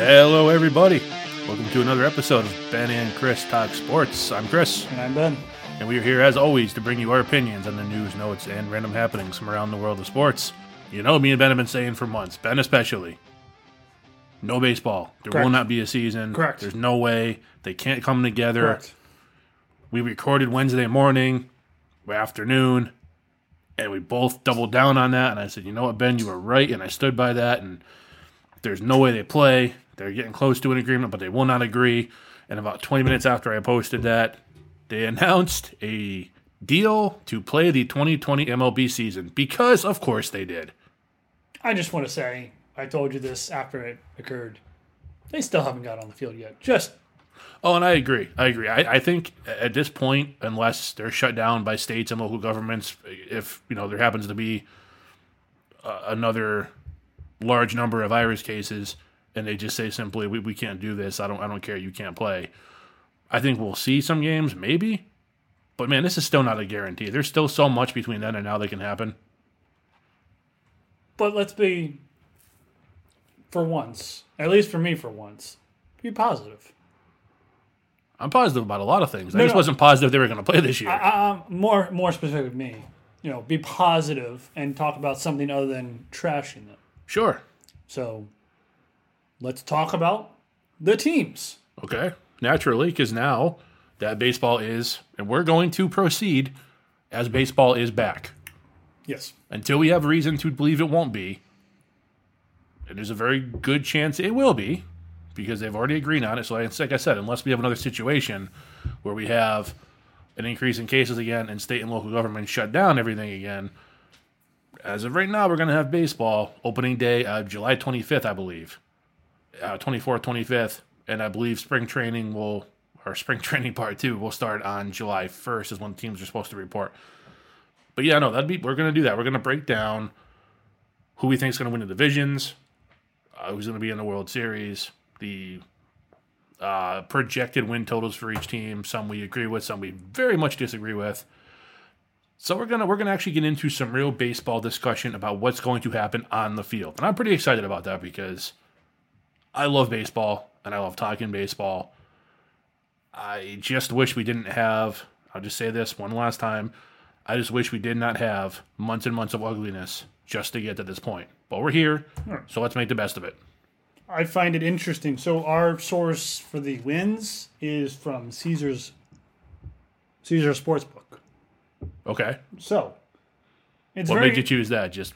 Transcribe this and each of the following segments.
Hello, everybody. Welcome to another episode of Ben and Chris Talk Sports. I'm Chris. And I'm Ben. And we are here, as always, to bring you our opinions on the news, notes, and random happenings from around the world of sports. You know, me and Ben have been saying for months, Ben especially, no baseball. There Correct. Will not be a season. Correct. There's no way. They can't come together. Correct. We recorded Wednesday morning, afternoon, and we both doubled down on that. And I said, you know what, Ben, you were right, and I stood by that, and there's no way they play. They're getting close to an agreement, but they will not agree. And about 20 minutes after I posted that, they announced a deal to play the 2020 MLB season because, of course, they did. I just want to say, I told you this after it occurred. They still haven't got on the field yet. Oh, and I agree. I think at this point, unless they're shut down by states and local governments, if you know there happens to be another large number of virus cases, and they just say simply, we can't do this. I don't care. You can't play. I think we'll see some games, maybe. But man, this is still not a guarantee. There's still so much between then and now that can happen. But let's be, for once, at least for me, for once, be positive. I'm positive about a lot of things. I just wasn't positive they were going to play this year. More specific with me, you know, be positive and talk about something other than trashing them. Sure. So, let's talk about the teams. Okay, naturally, because now that baseball is, and we're going to proceed as baseball is back. Yes. Until we have reason to believe it won't be, and there's a very good chance it will be, because they've already agreed on it. So it's like I said, unless we have another situation where we have an increase in cases again and state and local government shut down everything again, as of right now, we're going to have baseball opening day July 25th, I believe, 24th, 25th. And I believe spring training part two will start on July 1st is when teams are supposed to report. But yeah, no, we're going to do that. We're going to break down who we think is going to win the divisions, who's going to be in the World Series, the projected win totals for each team. Some we agree with, some we very much disagree with. So we're gonna actually get into some real baseball discussion about what's going to happen on the field. And I'm pretty excited about that because I love baseball and I love talking baseball. I just wish we didn't have, I'll just say this one last time, I just wish we did not have months and months of ugliness just to get to this point. But we're here, so let's make the best of it. I find it interesting. So our source for the wins is from Caesar Sportsbook. Okay. So, what made you choose that? Just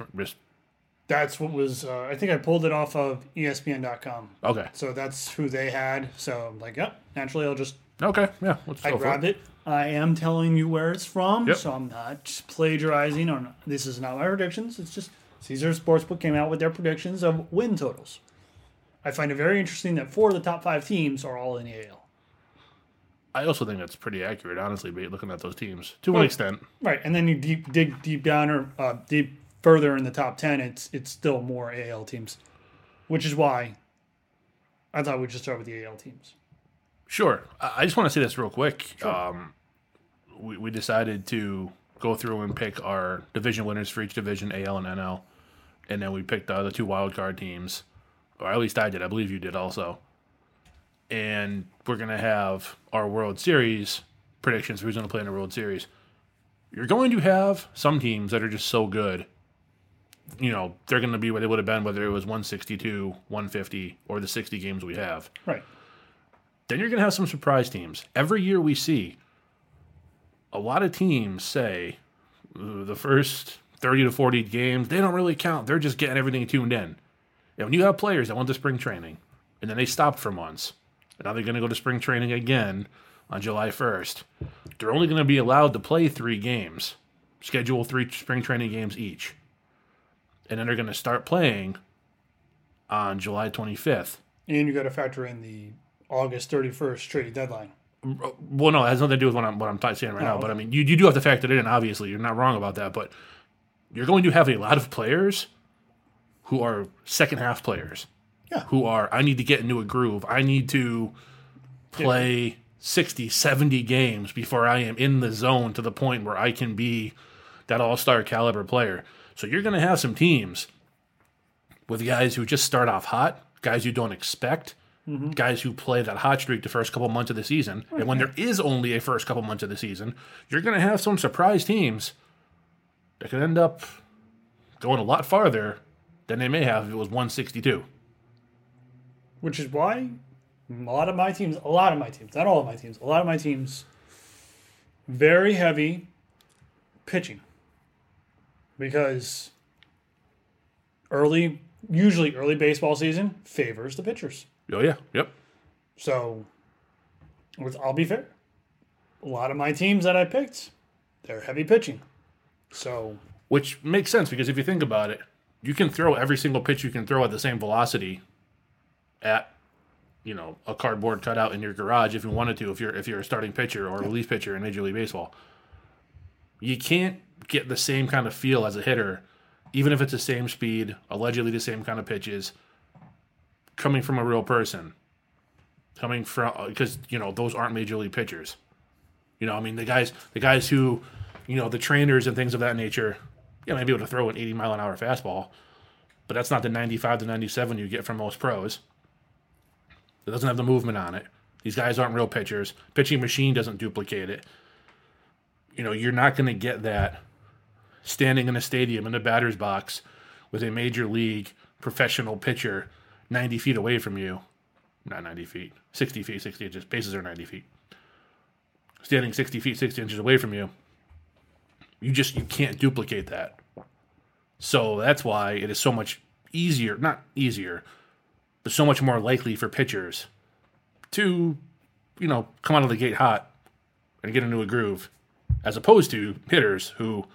that's what was. I think I pulled it off of ESPN.com. Okay. So that's who they had. So I'm like, yep. Naturally, I'll just. Okay. Yeah. I grabbed it. I am telling you where it's from, yep. So I'm not plagiarizing. This is not my predictions. It's just Caesar Sportsbook came out with their predictions of win totals. I find it very interesting that 4 of the top 5 teams are all in the AL. I also think that's pretty accurate, honestly, looking at those teams to an extent. Right, and then you dig down or deep further in the top 10, it's still more AL teams, which is why I thought we'd just start with the AL teams. Sure. I just want to say this real quick. Sure. We decided to go through and pick our division winners for each division, AL and NL, and then we picked the 2 wildcard teams. Or at least I did. I believe you did also. And we're going to have our World Series predictions. Who's going to play in the World Series? You're going to have some teams that are just so good. You know, they're going to be where they would have been, whether it was 162, 150, or the 60 games we have. Right. Then you're going to have some surprise teams. Every year we see a lot of teams say the first 30 to 40 games, they don't really count. They're just getting everything tuned in. And when you have players that went to spring training, and then they stopped for months, and now they're going to go to spring training again on July 1st, they're only going to be allowed to play 3 games, schedule 3 spring training games each. And then they're going to start playing on July 25th. And you got to factor in the August 31st trade deadline. Well, no, it has nothing to do with what I'm saying right now. But, I mean, you do have to factor it in, obviously. You're not wrong about that. But you're going to have a lot of players who are second-half players, yeah. Who are, I need to get into a groove. I need to play 60, 70 games before I am in the zone to the point where I can be that all-star caliber player. So you're going to have some teams with guys who just start off hot, guys you don't expect, guys who play that hot streak the first couple months of the season. Okay. And when there is only a first couple months of the season, you're going to have some surprise teams that could end up going a lot farther than they may have if it was 162. Which is why a lot of my teams, very heavy pitching. Because usually early baseball season favors the pitchers. Oh, yeah. Yep. So, I'll be fair. A lot of my teams that I picked, they're heavy pitching. So, which makes sense because if you think about it, you can throw every single pitch you can throw at the same velocity at, you know, a cardboard cutout in your garage if you wanted to, if you're a starting pitcher or a relief pitcher in Major League Baseball. You can't get the same kind of feel as a hitter, even if it's the same speed, allegedly the same kind of pitches, coming from a real person, because, you know, those aren't Major League pitchers. You know, I mean, the guys who, you know, the trainers and things of that nature, you know, may be able to throw an 80-mile-an-hour fastball, but that's not the 95 to 97 you get from most pros. It doesn't have the movement on it. These guys aren't real pitchers. Pitching machine doesn't duplicate it. You know, you're not going to get that standing in a stadium in a batter's box with a Major League professional pitcher 90 feet away from you. Not 90 feet. 60 feet, 60 inches. Bases are 90 feet. Standing 60 feet, 60 inches away from you. You can't duplicate that. So that's why it is so much easier, not easier, but so much more likely for pitchers to, you know, come out of the gate hot and get into a groove, as opposed to hitters who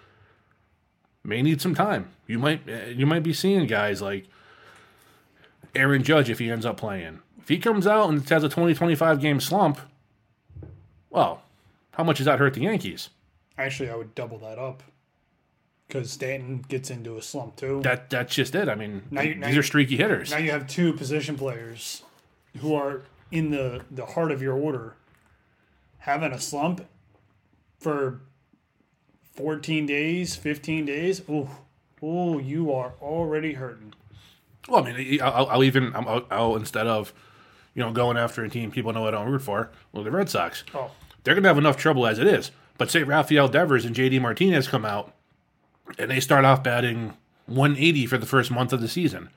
may need some time. You might be seeing guys like Aaron Judge if he ends up playing. If he comes out and has a 20-25 game slump, well, how much does that hurt the Yankees? Actually, I would double that up because Stanton gets into a slump too. That's just it. I mean, these are streaky hitters. Now you have two position players who are in the heart of your order having a slump for 14 days, 15 days. Oh, you are already hurting. Well, I mean, I'll instead of, you know, going after a team people know I don't root for, well, the Red Sox. Oh, they're going to have enough trouble as it is. But say Rafael Devers and JD Martinez come out and they start off batting 180 for the first month of the season.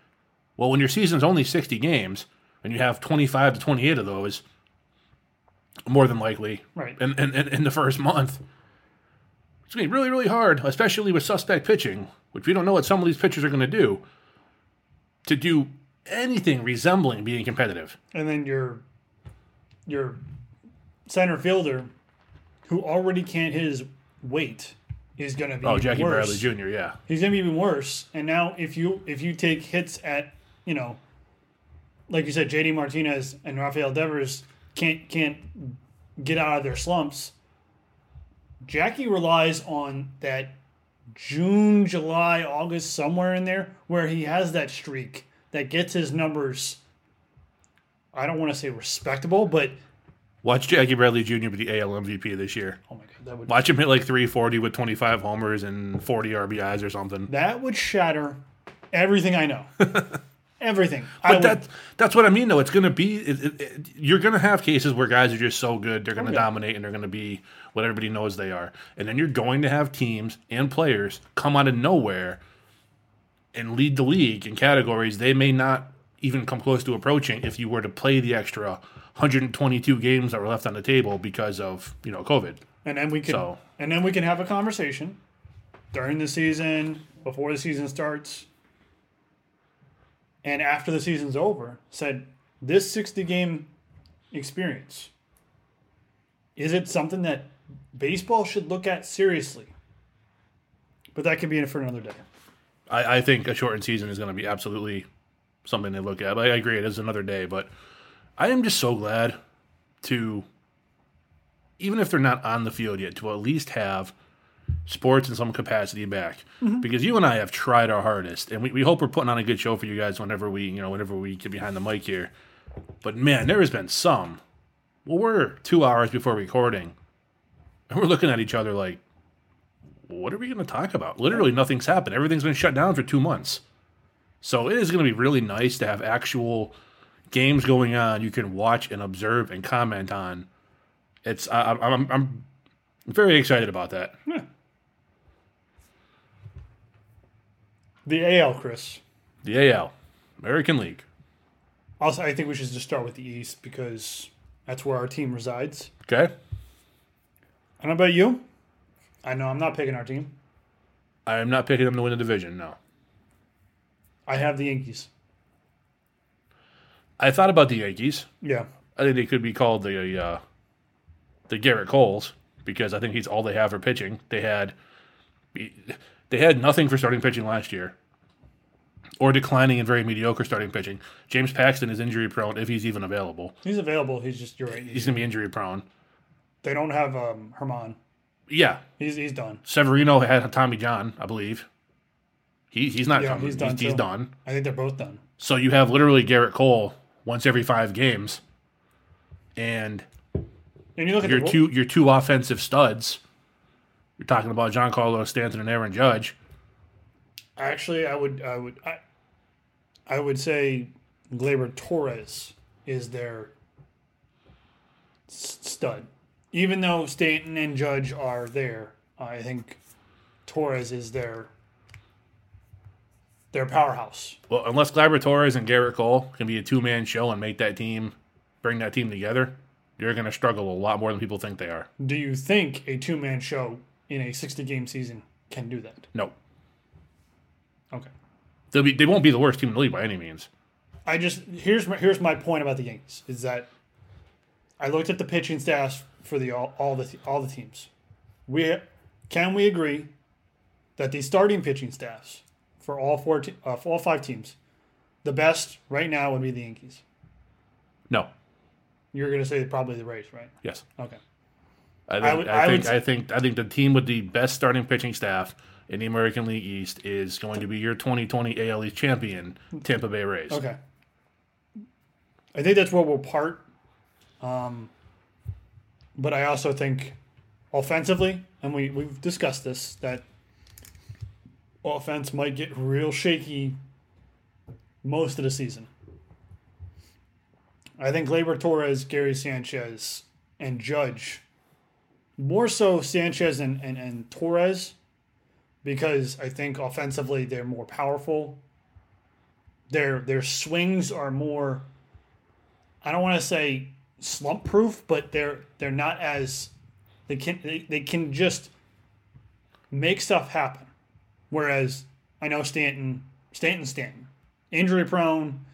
Well, when your season's only 60 games and you have 25 to 28 of those, more than likely, right, in the first month, it's going to be really, really hard, especially with suspect pitching, which we don't know what some of these pitchers are going to do anything resembling being competitive. And then your center fielder, who already can't hit his weight, is going to be Jackie Bradley Jr., yeah. He's going to be even worse. And now if you take hits at, you know, like you said, J.D. Martinez and Rafael Devers can't get out of their slumps, Jackie relies on that June, July, August, somewhere in there, where he has that streak that gets his numbers, I don't want to say respectable, but... Watch Jackie Bradley Jr. be the AL MVP this year. Oh, my God. Watch him hit like 340 with 25 homers and 40 RBIs or something. That would shatter everything I know. Everything. But that's what I mean, though. It's going to be you're going to have cases where guys are just so good, they're going to dominate, and they're going to be what everybody knows they are. And then you're going to have teams and players come out of nowhere and lead the league in categories they may not even come close to approaching if you were to play the extra 122 games that were left on the table because of, you know, COVID. And then we can have a conversation during the season, before the season starts, and after the season's over, said this 60-game experience, is it something that baseball should look at seriously? But that could be in for another day. I think a shortened season is going to be absolutely something they look at. I agree, it is another day, but I am just so glad to, even if they're not on the field yet, to at least have sports in some capacity back. Mm-hmm. Because you and I have tried our hardest, and we hope we're putting on a good show for you guys whenever we get behind the mic here. But, man, there has been some. Well, we're 2 hours before recording, and we're looking at each other like, what are we going to talk about? Literally nothing's happened. Everything's been shut down for 2 months. So it is going to be really nice to have actual games going on you can watch and observe and comment on. It's I'm very excited about that. Yeah. The AL, Chris. The AL, American League. Also, I think we should just start with the East because that's where our team resides. Okay. I don't know about you. I know I'm not picking our team. I am not picking them to win the division, no. I have the Yankees. I thought about the Yankees. Yeah. I think they could be called the Gerrit Coles because I think he's all they have for pitching. They had nothing for starting pitching last year. Or declining and very mediocre starting pitching. James Paxton is injury prone if he's even available. He's available. He's just, you're right. He's going to be injury prone. They don't have Herman. Yeah. He's done. Severino had Tommy John, I believe. He's not done. He's done. I think they're both done. So you have literally Gerrit Cole once every 5 games. And you look at your two offensive studs. You're talking about Giancarlo Stanton and Aaron Judge. Actually, I would say Gleyber Torres is their stud. Even though Stanton and Judge are there, I think Torres is their powerhouse. Well, unless Gleyber Torres and Gerrit Cole can be a two-man show and make that team, bring that team together, you're going to struggle a lot more than people think they are. Do you think a two-man show in a 60-game season can do that? No. Okay. They won't be the worst team in the league by any means. Here's my point about the Yankees is that I looked at the pitching staff for all the teams. Can we agree that the starting pitching staffs for all 5 teams, the best right now would be the Yankees? No. You're going to say probably the Rays, right? Yes. Okay. I think the team with the best starting pitching staff in the American League East is going to be your 2020 AL East champion, Tampa Bay Rays. Okay. I think that's where we'll part. But I also think offensively, and we've discussed this, that offense might get real shaky most of the season. I think Gleyber Torres, Gary Sanchez, and Judge, more so Sanchez and Torres, because I think offensively they're more powerful. Their swings are more, I don't want to say slump proof, but they're not as they can just make stuff happen. Whereas I know Stanton's injury prone,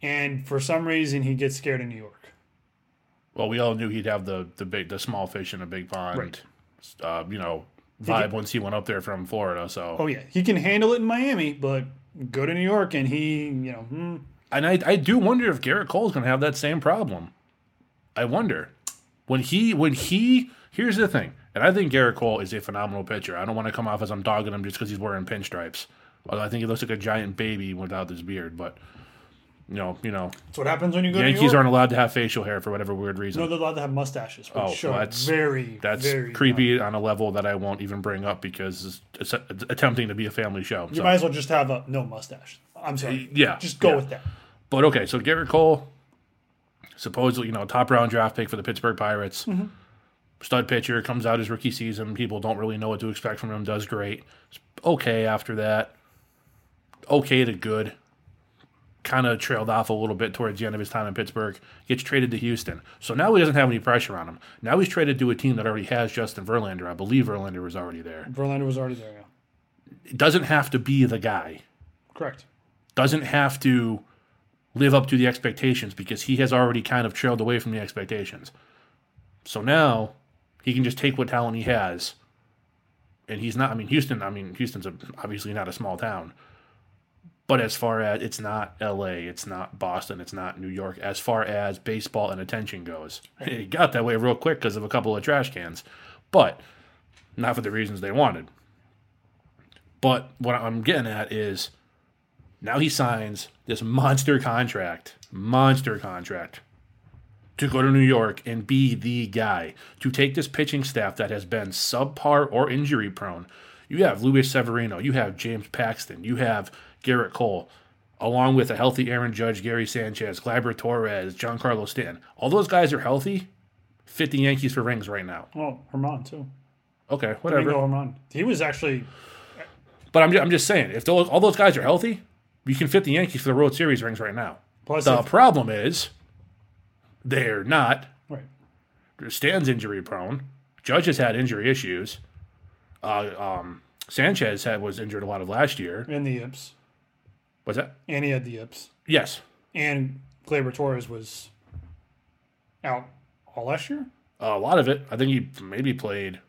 and for some reason he gets scared in New York. Well, we all knew he'd have the small fish in a big pond, right. Vibe once he went up there from Florida. So oh yeah, he can handle it in Miami, but go to New York and he. And I do wonder if Gerrit Cole's going to have that same problem. I wonder when he here's the thing, and I think Gerrit Cole is a phenomenal pitcher. I don't want to come off as I'm dogging him just because he's wearing pinstripes. Although I think he looks like a giant baby without his beard, but you know that's what happens when you go. Yankees aren't allowed to have facial hair for whatever weird reason. No, they're allowed to have mustaches. Which that's very creepy on a level that I won't even bring up because it's attempting to be a family show. You might as well just have no mustache. I'm sorry. Yeah, just go with that. But okay, so Gerrit Cole, supposedly top round draft pick for the Pittsburgh Pirates, mm-hmm. stud pitcher, comes out his rookie season. People don't really know what to expect from him. Does great. It's okay after that. Okay to good. Kind of trailed off a little bit towards the end of his time in Pittsburgh, gets traded to Houston. So now he doesn't have any pressure on him. Now he's traded to a team that already has Justin Verlander. I believe Verlander was already there. Yeah. Doesn't have to be the guy. Correct. Doesn't have to live up to the expectations because he has already kind of trailed away from the expectations. So now he can just take what talent he has. And he's not, Houston's obviously not a small town. But as far as it's not L.A., it's not Boston, it's not New York, as far as baseball and attention goes. It got that way real quick because of a couple of trash cans, but not for the reasons they wanted. But what I'm getting at is now he signs this monster contract, to go to New York and be the guy, to take this pitching staff that has been subpar or injury prone. You have Luis Severino, you have James Paxton, you have Gerrit Cole, along with a healthy Aaron Judge, Gary Sanchez, Gleyber Torres, Giancarlo Stanton. All those guys are healthy. Fit the Yankees for rings right now. Oh, Herman too. Okay, whatever. Domingo Herman. He was actually. But I'm just saying, if all those guys are healthy, you can fit the Yankees for the World Series rings right now. Plus, the problem is, they're not. Right. Stanton's injury prone. Judge has had injury issues. Sanchez was injured a lot of last year. And the yips. What's that? And he had the yips. Yes. And Gleyber Torres was out all last year? A lot of it. I think he maybe played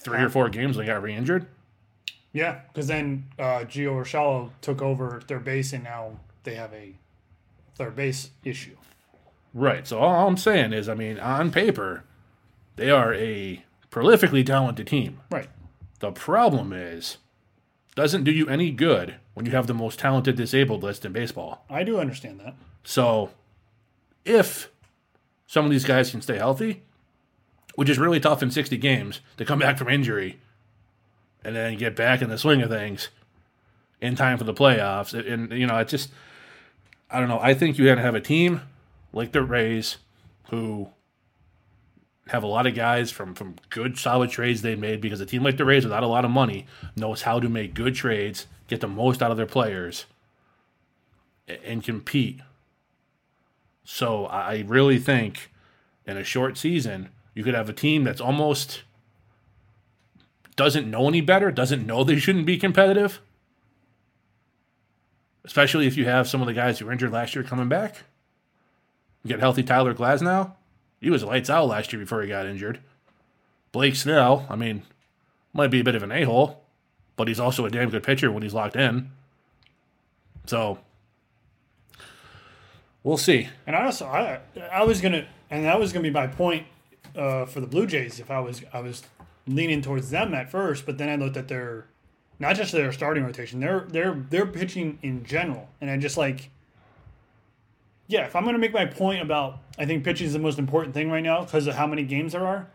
3 or 4 games and got re-injured. Yeah, because then Gio Urshela took over their base, and now they have a third base issue. Right. So all I'm saying is, I mean, on paper, they are a prolifically talented team. Right. The problem is, doesn't do you any good when you have the most talented disabled list in baseball. I do understand that. So if some of these guys can stay healthy, which is really tough in 60 games to come back from injury and then get back in the swing of things in time for the playoffs. And, you know, it's just, I don't know. I think you got to have a team like the Rays who have a lot of guys from good, solid trades they made, because a team like the Rays without a lot of money knows how to make good trades, get the most out of their players, and compete. So I really think in a short season, you could have a team that's almost doesn't know any better, doesn't know they shouldn't be competitive, especially if you have some of the guys who were injured last year coming back. You get healthy Tyler Glasnow. He was lights out last year before he got injured. Blake Snell, I mean, might be a bit of an a-hole, but he's also a damn good pitcher when he's locked in. So, we'll see. And that was gonna be my point for the Blue Jays. If I was leaning towards them at first, but then I looked at their, not just their starting rotation, their pitching in general, and I just like. Yeah, if I'm going to make my point about I think pitching is the most important thing right now because of how many games there are,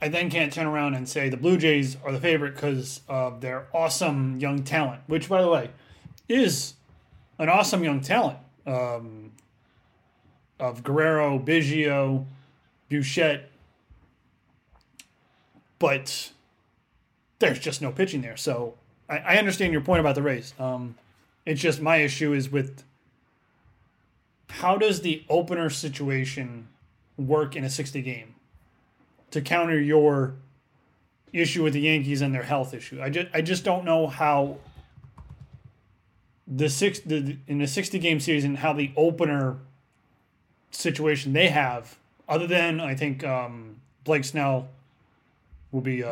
I then can't turn around and say the Blue Jays are the favorite because of their awesome young talent, which, by the way, is an awesome young talent of Guerrero, Biggio, Bichette, but there's just no pitching there. So I understand your point about the Rays. It's just my issue is with how does the opener situation work in a 60 game to counter your issue with the Yankees and their health issue? I just don't know how in a 60 game season how the opener situation they have, other than I think Blake Snell will be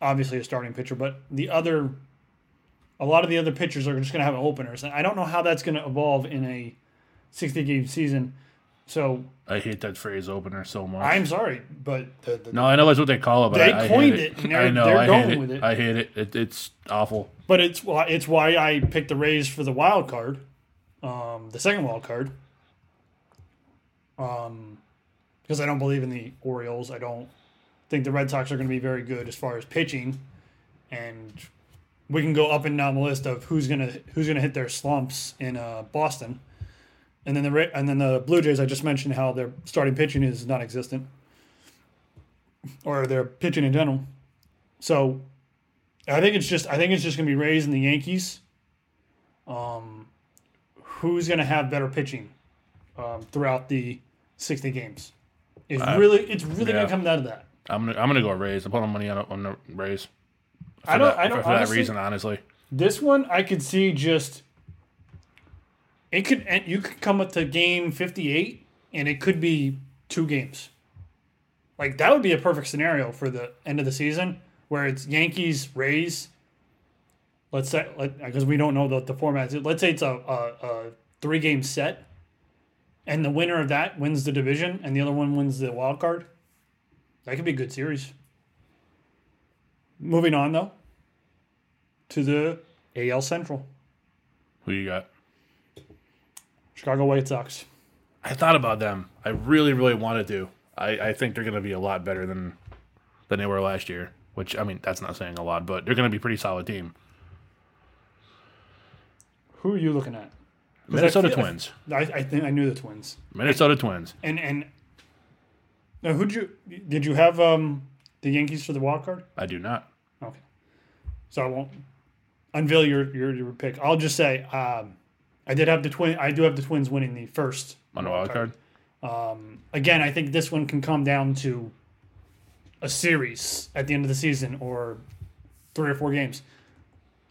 obviously a starting pitcher, but a lot of the other pitchers are just going to have openers, and I don't know how that's going to evolve in a 60-game season, so... I hate that phrase, opener, so much. I'm sorry, but... No, I know that's what they call it, but I coined it. And I know, I hate it. With it. I hate it. It's awful. But it's why I picked the Rays for the wild card, the second wild card, because I don't believe in the Orioles. I don't think the Red Sox are going to be very good as far as pitching, and we can go up and down the list of who's going to hit their slumps in Boston. And then the Blue Jays, I just mentioned how their starting pitching is non-existent, or their pitching in general. So, I think it's just going to be Rays and the Yankees. Who's going to have better pitching throughout the 60 games? It's really going to come down to that. I'm going to go Rays. I'm putting money on the Rays. For that reason, honestly. This one I could see just. It could end, you could come up to game 58, and it could be 2 games. Like, that would be a perfect scenario for the end of the season, where it's Yankees, Rays. Let's say, because we don't know the format. Let's say it's a 3-game set, and the winner of that wins the division, and the other one wins the wild card. That could be a good series. Moving on, though, to the AL Central. Who you got? Chicago White Sox. I thought about them. I really, really wanted to. I think they're going to be a lot better than they were last year, which, I mean, that's not saying a lot, but they're going to be a pretty solid team. Who are you looking at? Minnesota Twins. I think I knew the Twins. Minnesota Twins. And now who did you have the Yankees for the wild card? I do not. Okay, so I won't unveil your pick. I'll just say I do have the Twins winning the first on the wild card. Again, I think this one can come down to a series at the end of the season or 3 or 4 games.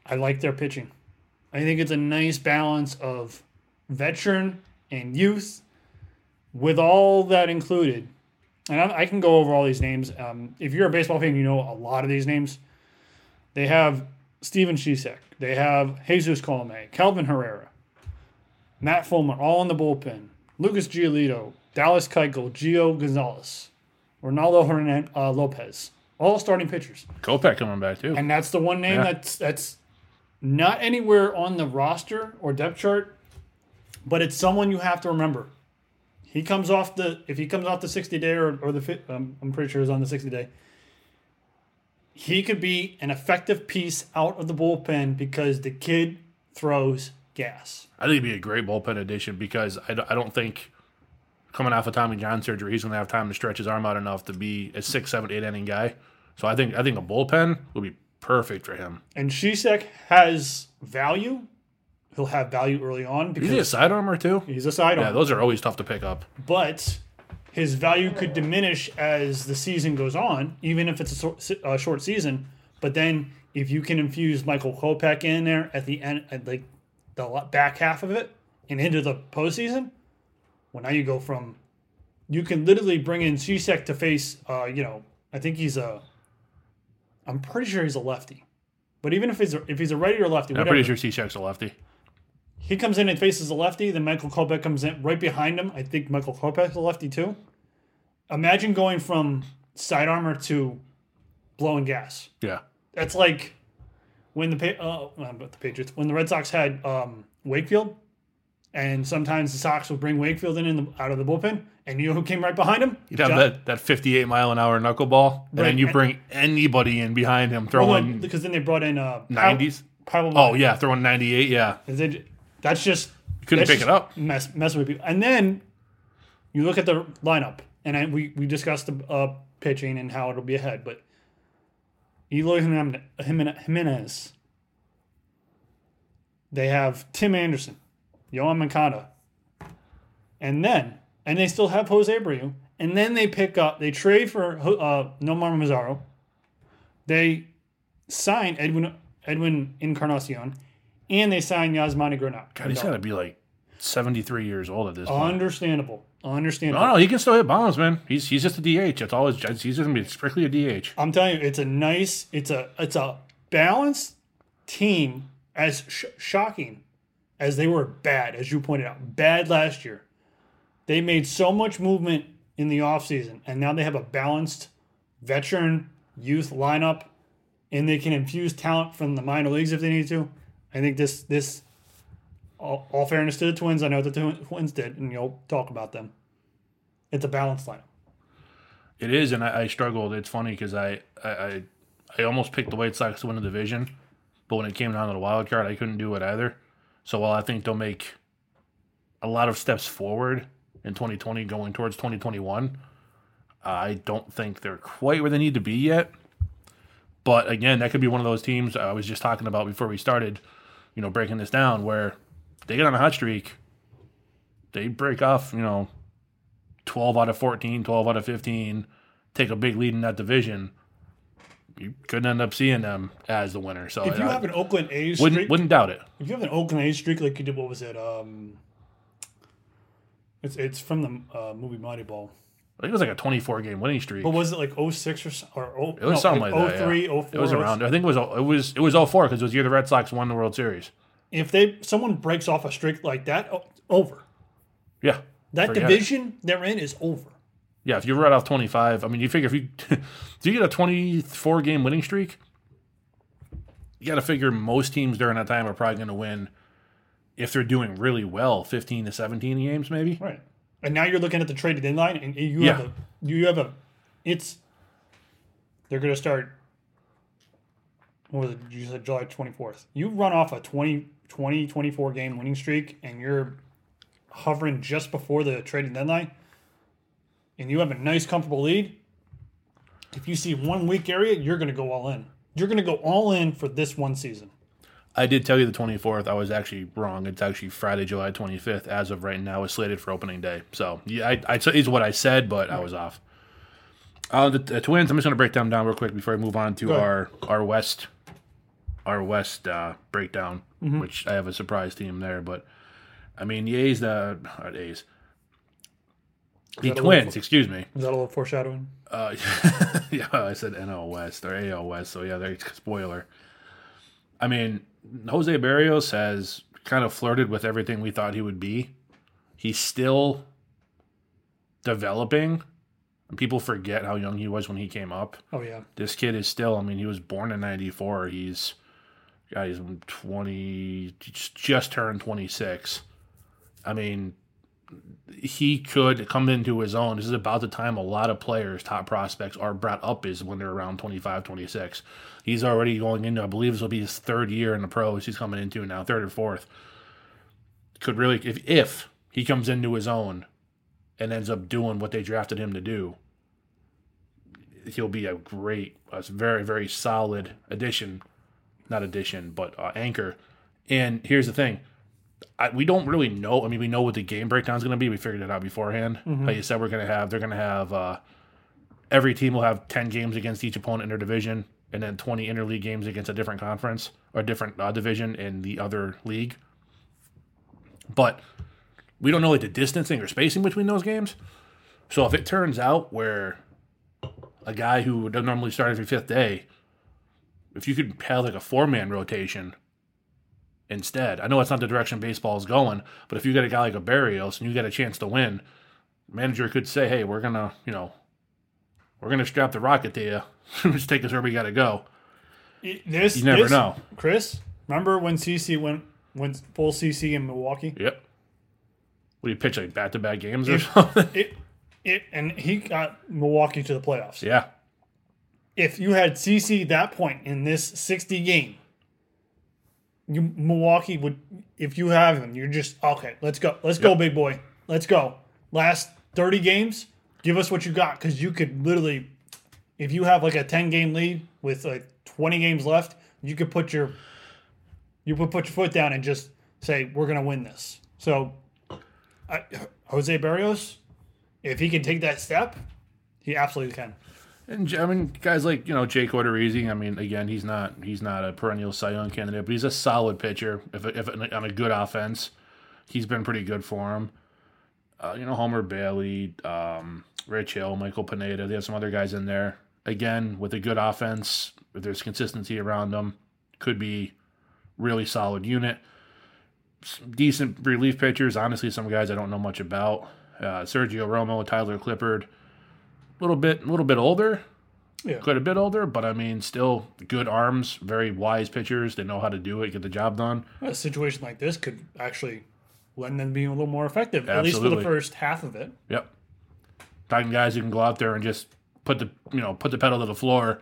I like their pitching. I think it's a nice balance of veteran and youth, with all that included. And I can go over all these names. If you're a baseball fan, you know a lot of these names. They have Steven Cishek. They have Jesus Colomé, Calvin Herrera, Matt Fulmer, all in the bullpen. Lucas Giolito, Dallas Keuchel, Gio Gonzalez, Ronaldo Lopez, all starting pitchers. Kopech coming back too. And that's the one name that's not anywhere on the roster or depth chart, but it's someone you have to remember. If he comes off the 60-day or the I'm pretty sure he's on the 60-day, he could be an effective piece out of the bullpen because the kid throws gas. I think he'd be a great bullpen addition because I don't think coming off of Tommy John surgery, he's going to have time to stretch his arm out enough to be a 6, 7, 8 inning guy. So I think a bullpen would be perfect for him. And Cishek has value. He'll have value early on because he's a sidearmer too. He's a sidearmer. Yeah, those are always tough to pick up. But his value could diminish as the season goes on, even if it's a short season. But then if you can infuse Michael Kopech in there at the end, at like the back half of it and into the postseason, well, now you go from you can literally bring in Cishek to face. I think I'm pretty sure he's a lefty. But even if he's a righty or lefty, whatever. I'm pretty sure Cishek's a lefty. He comes in and faces a lefty, then Michael Kopech comes in right behind him. I think Michael Kopech's a lefty too. Imagine going from sidearmer to blowing gas. Yeah. That's like when when the Red Sox had Wakefield, and sometimes the Sox would bring Wakefield out of the bullpen, and you know who came right behind him? You'd have that 58-mile-an-hour knuckleball, and then you bring anybody in behind him throwing... because then they brought in... 90s? Throwing 98, yeah. That's just... You couldn't pick it up. Mess with people. And then you look at the lineup, and we discussed the pitching and how it'll be ahead, but Eloy Jimenez. They have Tim Anderson, Yoan Moncada, and they still have Jose Berrios, and then they trade for Nomar Mazara. They sign Edwin Encarnacion, and they sign Yasmani Grandal. God, he's got to be like 73 years old at this point. Understandable. No, he can still hit bombs, man. He's just a DH. That's all. He's just gonna be strictly a DH. I'm telling you, it's a balanced team, as shocking as they were bad, as you pointed out, bad last year. They made so much movement in the offseason, and now they have a balanced veteran youth lineup, and they can infuse talent from the minor leagues if they need to. I think this all fairness to the Twins, I know what the Twins did, and you'll talk about them. It's a balanced lineup. It is, and I struggled. It's funny because I almost picked the White Sox to win the division, but when it came down to the wild card, I couldn't do it either. So while I think they'll make a lot of steps forward in 2020 going towards 2021, I don't think they're quite where they need to be yet. But again, that could be one of those teams I was just talking about before we started, breaking this down, where they get on a hot streak, they break off, 12 out of 14, 12 out of 15, take a big lead in that division. You couldn't end up seeing them as the winner. So if you have an Oakland A's streak, wouldn't doubt it. If you have an Oakland A's streak like you did, what was it? It's from the movie Moneyball. I think it was like a 24-game winning streak. But was it like 06 or it was something like 03, that. Yeah. 04. It was around. I think it was 04 because it was the year the Red Sox won the World Series. If someone breaks off a streak like that, over. Yeah. That division they're in is over. Yeah, if you write off 25, I mean, you figure if you do you get a 24-game winning streak, you got to figure most teams during that time are probably going to win, if they're doing really well, 15 to 17 games maybe. Right. And now you're looking at the trade deadline, and they're going to start what was it, you said July 24th. You run off a 24 game winning streak and you're hovering just before the trading deadline and you have a nice, comfortable lead. If you see one weak area, you're going to go all in. You're going to go all in for this one season. I did tell you the 24th. I was actually wrong. It's actually Friday, July 25th. As of right now, it's slated for opening day. So, yeah, it's what I said, but I was off. The Twins, I'm just going to break them down real quick before I move on to our West breakdown, which I have a surprise team there. But, I mean, the A's, the Twins, excuse me. Is that a little foreshadowing? Yeah, I said NL West or AL West, so yeah, there's a spoiler. I mean, Jose Berrios has kind of flirted with everything we thought he would be. He's still developing. People forget how young he was when he came up. Oh, yeah. This kid is still, I mean, he was born in 94. He's 20, just turned 26. I mean, he could come into his own. This is about the time a lot of players, top prospects, are brought up is when they're around 25, 26. He's already going into, I believe this will be his third year in the pros he's coming into now, third or fourth. Could really, if he comes into his own and ends up doing what they drafted him to do, he'll be a very, very solid anchor. And here's the thing. We don't really know. I mean, we know what the game breakdown is going to be. We figured it out beforehand. Like you said, they're going to have every team will have 10 games against each opponent in their division and then 20 interleague games against a different conference or different division in the other league. But we don't know like the distancing or spacing between those games. So if it turns out where a guy who would normally start every fifth day, if you could have like a 4-man rotation instead. I know that's not the direction baseball is going, but if you got a guy like a Berrios and you got a chance to win, manager could say, hey, we're going to strap the rocket to you. Just take us where we got to go. You never know. Chris, remember when CC went full CC in Milwaukee? Yep. What do you pitch, like back-to-back games or something? And he got Milwaukee to the playoffs. Yeah. If you had CC that point in this 60 game, Milwaukee would, if you have him, you're just, okay, let's go. Let's go, big boy. Let's go. Last 30 games, give us what you got. Because you could literally, if you have like a 10-game lead with like 20 games left, you could put your foot down and just say, we're going to win this. So, Jose Berrios, if he can take that step, he absolutely can. And I mean, guys like Jake Odorizzi. I mean, again, he's not a perennial Cy Young candidate, but he's a solid pitcher. If on a good offense, he's been pretty good for him. Homer Bailey, Rich Hill, Michael Pineda. They have some other guys in there. Again, with a good offense, if there's consistency around them, could be really solid unit. Decent relief pitchers. Honestly, some guys I don't know much about. Sergio Romo, Tyler Clippard. A little bit older, yeah. Quite a bit older, but I mean, still good arms, very wise pitchers. They know how to do it, get the job done. A situation like this could actually lend them being a little more effective, Absolutely. At least for the first half of it. Yep, talking guys who can go out there and just put the pedal to the floor,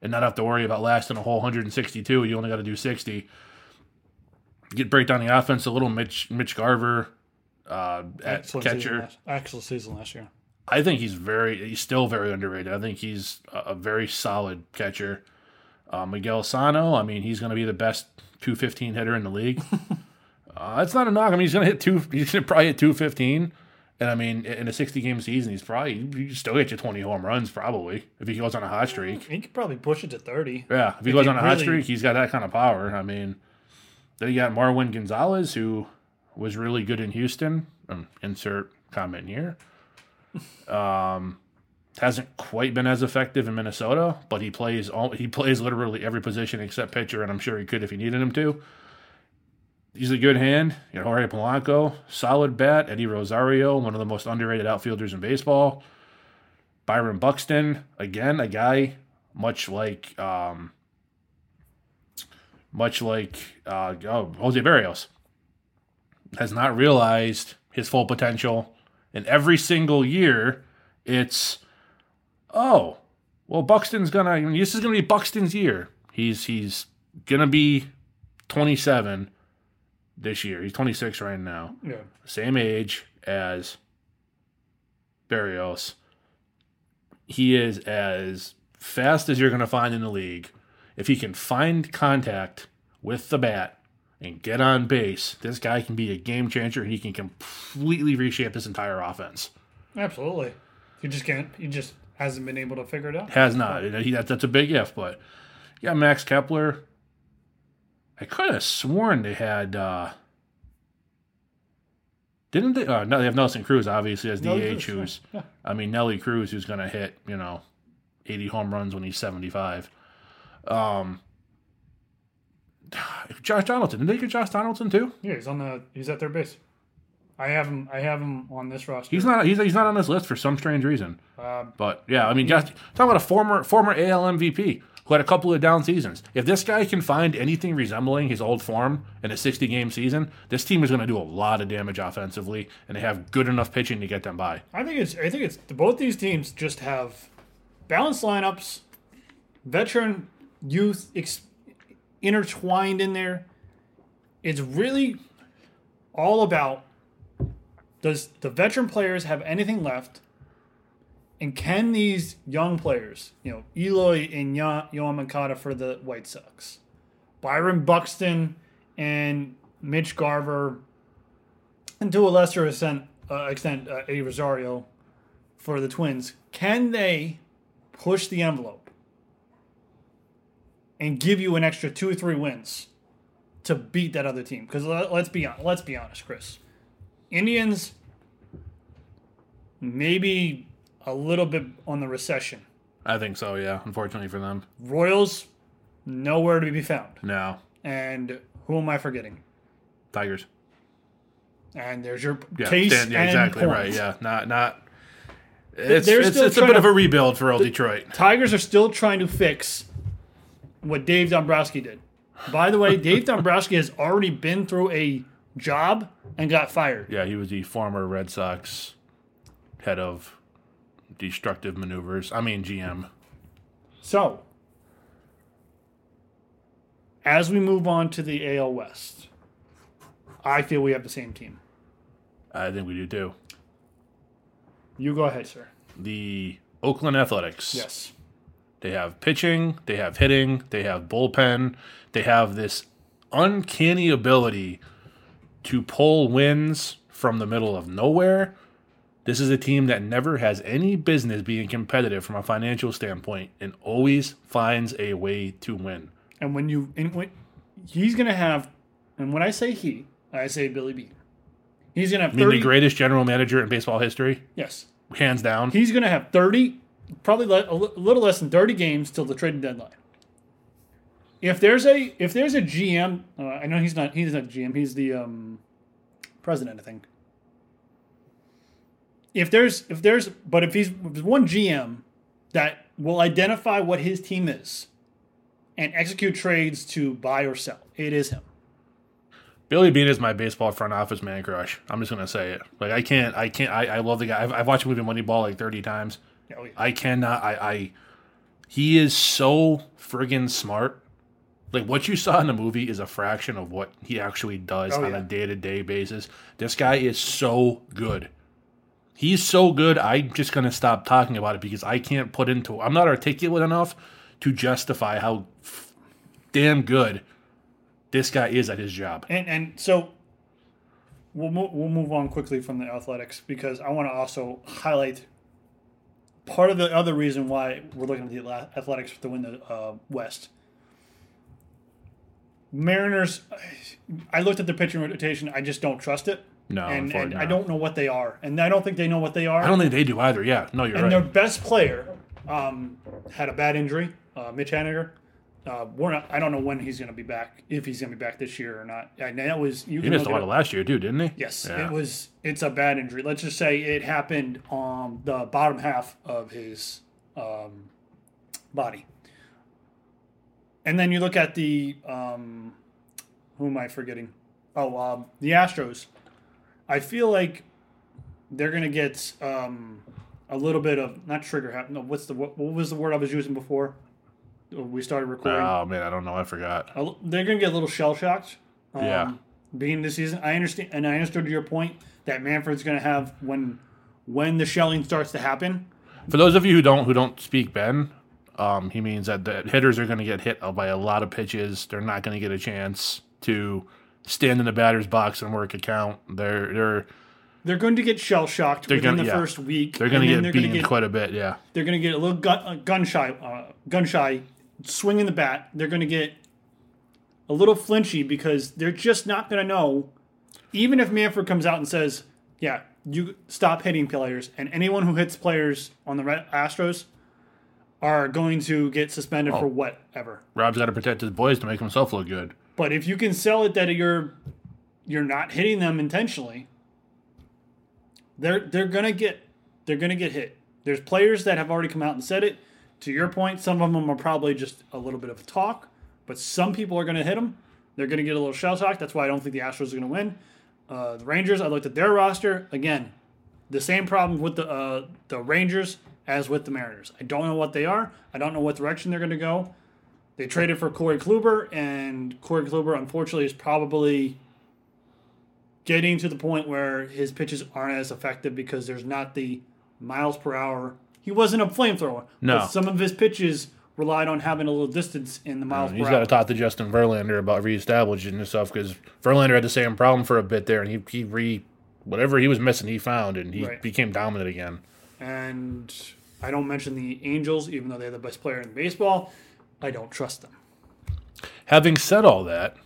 and not have to worry about lasting a whole 162. You only got to do 60. Break down the offense a little. Mitch Garver, at catcher. Actual season last year. I think he's still very underrated. I think he's a very solid catcher. Miguel Sano, I mean, he's going to be the best 215 hitter in the league. That's not a knock. I mean, he's going to probably hit 215. And I mean, in a 60-game season, you still get your 20 home runs probably if he goes on a hot streak. He could probably push it to 30. Yeah, if he goes on a hot streak, he's got that kind of power. I mean, then you got Marwin Gonzalez, who was really good in Houston. Insert comment here. Hasn't quite been as effective in Minnesota, but he plays literally every position except pitcher, and I'm sure he could if he needed him to. He's a good hand. Jorge Polanco, solid bat. Eddie Rosario, one of the most underrated outfielders in baseball. Byron Buxton, again, a guy much like Jose Berrios, has not realized his full potential. And every single year, it's, Buxton's going to be Buxton's year. He's going to be 27 this year. He's 26 right now. Yeah. Same age as Berrios. He is as fast as you're going to find in the league. If he can find contact with the bat and get on base, this guy can be a game changer, and he can completely reshape this entire offense. Absolutely. He just hasn't been able to figure it out. Has not. That's a big if, but yeah, Max Kepler. I could have sworn they had. Didn't they? No, they have Nelson Cruz, obviously, as DH. Who's, yeah. I mean, Nelly Cruz, who's going to hit 80 home runs when he's 75. Josh Donaldson. Didn't they get Josh Donaldson too? Yeah, he's at third base. I have him on this roster. He's not on this list for some strange reason. But yeah, I mean, talk about a former AL MVP who had a couple of down seasons. If this guy can find anything resembling his old form in a 60-game season, this team is going to do a lot of damage offensively, and they have good enough pitching to get them by. I think it's both these teams just have balanced lineups, veteran, youth intertwined in there. It's really all about, does the veteran players have anything left, and can these young players, Eloy and Yoan Moncada for the White Sox, Byron Buxton and Mitch Garver, and to a lesser extent, Eddie Rosario for the Twins, can they push the envelope and give you an extra 2 or 3 wins to beat that other team? Because let's be honest, Chris. Indians, maybe a little bit on the recession. I think so, yeah, unfortunately for them. Royals, nowhere to be found. No. And who am I forgetting? Tigers. And there's your case and exactly point. Right, yeah. Not. It's a bit of a rebuild for old Detroit. Tigers are still trying to fix what Dave Dombrowski did. By the way, Dave Dombrowski has already been through a job and got fired. Yeah, he was the former Red Sox head of destructive maneuvers. I mean, GM. So, as we move on to the AL West, I feel we have the same team. I think we do too. You go ahead, sir. The Oakland Athletics. Yes. They have pitching, they have hitting, they have bullpen, they have this uncanny ability to pull wins from the middle of nowhere. This is a team that never has any business being competitive from a financial standpoint and always finds a way to win. And when I say he, I say Billy Beane. He's going to have 30. You mean the greatest general manager in baseball history? Yes. Hands down. He's going to have 30, probably a little less than 30 games till the trading deadline. If there's a GM, I know he's not GM. He's the president, I think. If there's one GM that will identify what his team is and execute trades to buy or sell, it is him. Billy Beane is my baseball front office man crush. I'm just gonna say it. Like I love the guy. I've watched the movie Moneyball like 30 times. Oh, yeah. He is so friggin' smart. Like, what you saw in the movie is a fraction of what he actually does on a day-to-day basis. This guy is so good. He's so good, I'm just going to stop talking about it because I can't put into... I'm not articulate enough to justify how damn good this guy is at his job. And so, we'll move on quickly from the Athletics because I want to also highlight... Part of the other reason why we're looking at the Athletics to win the West. Mariners, I looked at the pitching rotation. I just don't trust it. No, and I don't know what they are. And I don't think they know what they are. I don't think they do either. Yeah, no, you're right. And their best player had a bad injury, Mitch Haniger. I don't know when he's going to be back, if he's going to be back this year or not. And that was he missed a lot of last year too, didn't he? Yes, yeah. It's a bad injury. Let's just say it happened on the bottom half of his body. And then you look at the who am I forgetting? Oh, the Astros. I feel like they're going to get a little bit of not trigger happy. No, what was the word I was using before? we started recording. Oh, man, I don't know. I forgot. They're going to get a little shell-shocked. Yeah. Being this season, I understand, and I understood your point that Manfred's going to have when the shelling starts to happen. For those of you who don't speak Ben, he means that the hitters are going to get hit by a lot of pitches. They're not going to get a chance to stand in the batter's box and work a count. They're going to get shell-shocked within the first week. They're going to get beaten quite a bit, yeah. They're going to get a little gun-shy, swinging the bat. They're going to get a little flinchy because they're just not going to know. Even if Manfred comes out and says, yeah, you stop hitting players, and anyone who hits players on the Astros are going to get suspended for whatever. Rob's got to protect his boys to make himself look good. But if you can sell it that you're not hitting them intentionally... They're gonna get hit. There's players that have already come out and said it. To your point, some of them are probably just a little bit of a talk, but some people are gonna hit them. They're gonna get a little shell shocked. That's why I don't think the Astros are gonna win. The Rangers. I looked at their roster again. The same problem with the Rangers as with the Mariners. I don't know what they are. I don't know what direction they're gonna go. They traded for Corey Kluber, and Corey Kluber unfortunately is probably getting to the point where his pitches aren't as effective because there's not the miles per hour. He wasn't a flamethrower. No. But some of his pitches relied on having a little distance in the miles per hour. He's got to talk to Justin Verlander about reestablishing himself because Verlander had the same problem for a bit there, and whatever he was missing, he found, and he became dominant again. And I don't mention the Angels, even though they're the best player in baseball. I don't trust them. Having said all that,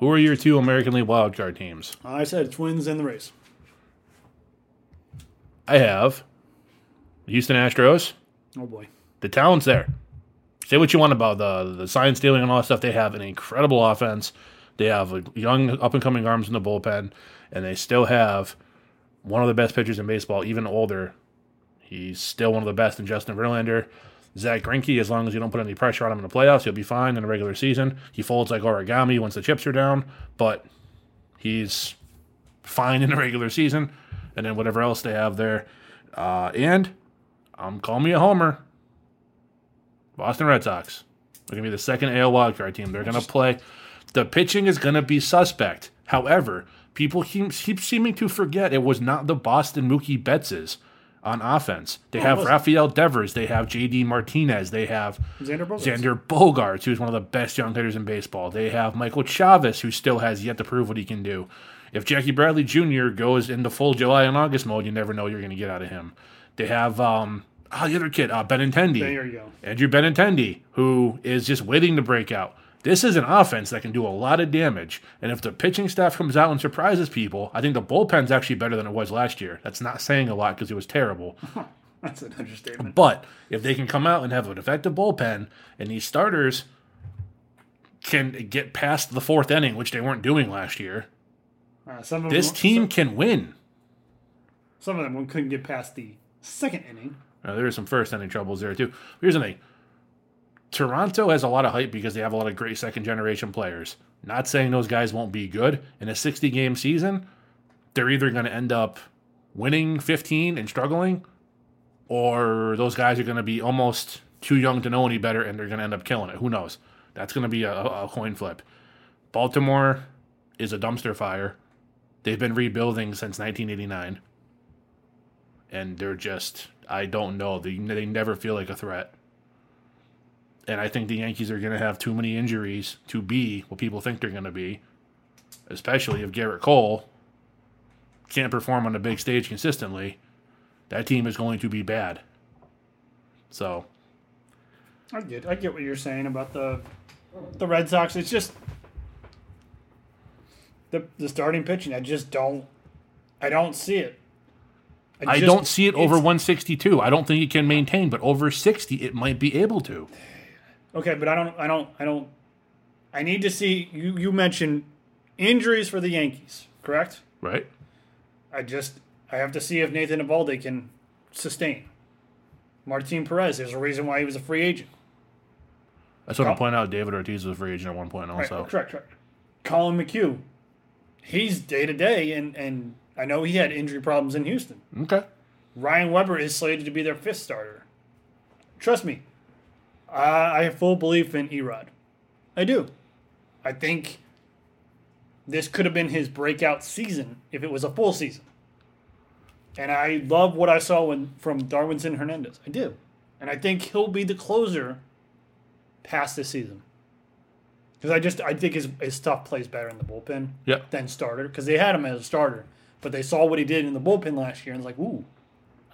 who are your two American League wildcard teams? I said Twins and the Rays. I have the Houston Astros. Oh, boy. The talent's there. Say what you want about the sign stealing and all that stuff. They have an incredible offense. They have young, up-and-coming arms in the bullpen, and they still have one of the best pitchers in baseball, even older. He's still one of the best in Justin Verlander. Zach Greinke, as long as you don't put any pressure on him in the playoffs, he'll be fine in the regular season. He folds like origami once the chips are down, but he's fine in the regular season. And then whatever else they have there. And call me a homer. Boston Red Sox. They're going to be the second AL wildcard team. They're going to play. The pitching is going to be suspect. However, people keep seeming to forget it was not the Boston Mookie Bettses. On offense, they have Rafael Devers, they have JD Martinez, they have Xander Bogaerts, who's one of the best young hitters in baseball. They have Michael Chavis, who still has yet to prove what he can do. If Jackie Bradley Jr. goes into full July and August mode, you never know what you're going to get out of him. They have the other kid, Benintendi. There you go. Andrew Benintendi, who is just waiting to break out. This is an offense that can do a lot of damage, and if the pitching staff comes out and surprises people, I think the bullpen's actually better than it was last year. That's not saying a lot because it was terrible. That's an understatement. But if they can come out and have an effective bullpen, and these starters can get past the fourth inning, which they weren't doing last year, this team can win. Some of them couldn't get past the second inning. There were some first inning troubles there, too. Here's the thing. Toronto has a lot of hype because they have a lot of great second-generation players. Not saying those guys won't be good. In a 60-game season, they're either going to end up winning 15 and struggling, or those guys are going to be almost too young to know any better, and they're going to end up killing it. Who knows? That's going to be a coin flip. Baltimore is a dumpster fire. They've been rebuilding since 1989. And they're just, I don't know. They never feel like a threat. And I think the Yankees are going to have too many injuries to be what people think they're going to be, especially if Gerrit Cole can't perform on the big stage consistently. That team is going to be bad. So, I get what you're saying about the Red Sox. It's just the starting pitching. I don't see it. I don't see it over 162. I don't think it can maintain, but over 60, it might be able to. Okay, but I don't. I need to see you mentioned injuries for the Yankees, correct? Right. I have to see if Nathan Eovaldi can sustain. Martin Perez, there's a reason why he was a free agent. I just want to point out David Ortiz was a free agent at one point also. Right, correct. Colin McHugh, he's day to day, and I know he had injury problems in Houston. Okay. Ryan Weber is slated to be their fifth starter. Trust me. I have full belief in Erod. I do. I think this could have been his breakout season if it was a full season. And I love what I saw from Darwinson Hernandez. I do. And I think he'll be the closer past this season. Because I think his stuff plays better in the bullpen than starter. Because they had him as a starter. But they saw what he did in the bullpen last year and was like, ooh,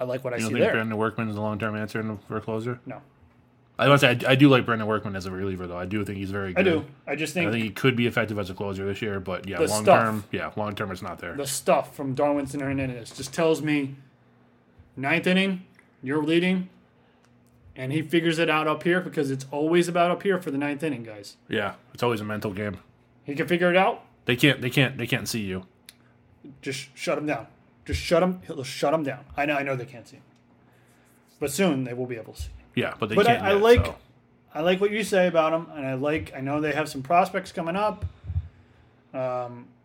I like what I see there. You don't think Brandon Workman is a long-term answer for a closer? No. I was going to say, I do like Brandon Workman as a reliever, though. I do think he's very good. I do. I think he could be effective as a closer this year, but, long-term it's not there. The stuff from Darwinson Hernandez just tells me, ninth inning, you're leading, and he figures it out up here because it's always about up here for the ninth inning, guys. Yeah, it's always a mental game. He can figure it out. They can't see you. Just shut him down. He'll shut him down. I know they can't see him. But soon they will be able to see him. Yeah, but they can't. I like what you say about him, and I know they have some prospects coming up. I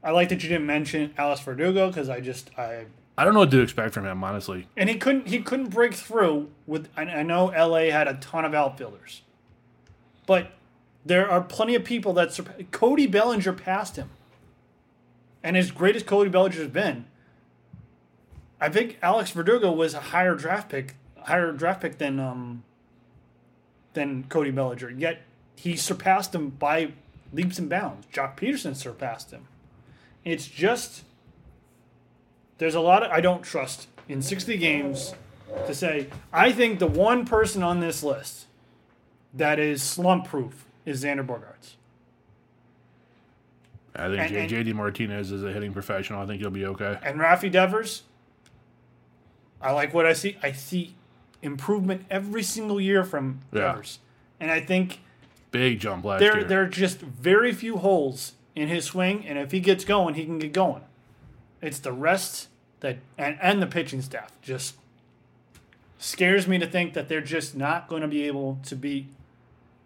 like that you didn't mention Alex Verdugo because I don't know what to expect from him, honestly. And he couldn't break through with. I know LA had a ton of outfielders, but there are plenty of people that Cody Bellinger passed him, and as great as Cody Bellinger has been, I think Alex Verdugo was a higher draft pick than Cody Bellinger. Yet he surpassed him by leaps and bounds. Jock Peterson surpassed him. It's just there's a lot of I don't trust in 60 games to say I think the one person on this list that is slump proof is Xander Bogaerts. I think JD Martinez is a hitting professional. I think he'll be okay. And Rafi Devers, I like what I see. I see improvement every single year from Devers. And I think big jump last year. There are just very few holes in his swing, and if he gets going, he can get going. It's the rest and the pitching staff just scares me to think that they're just not going to be able to beat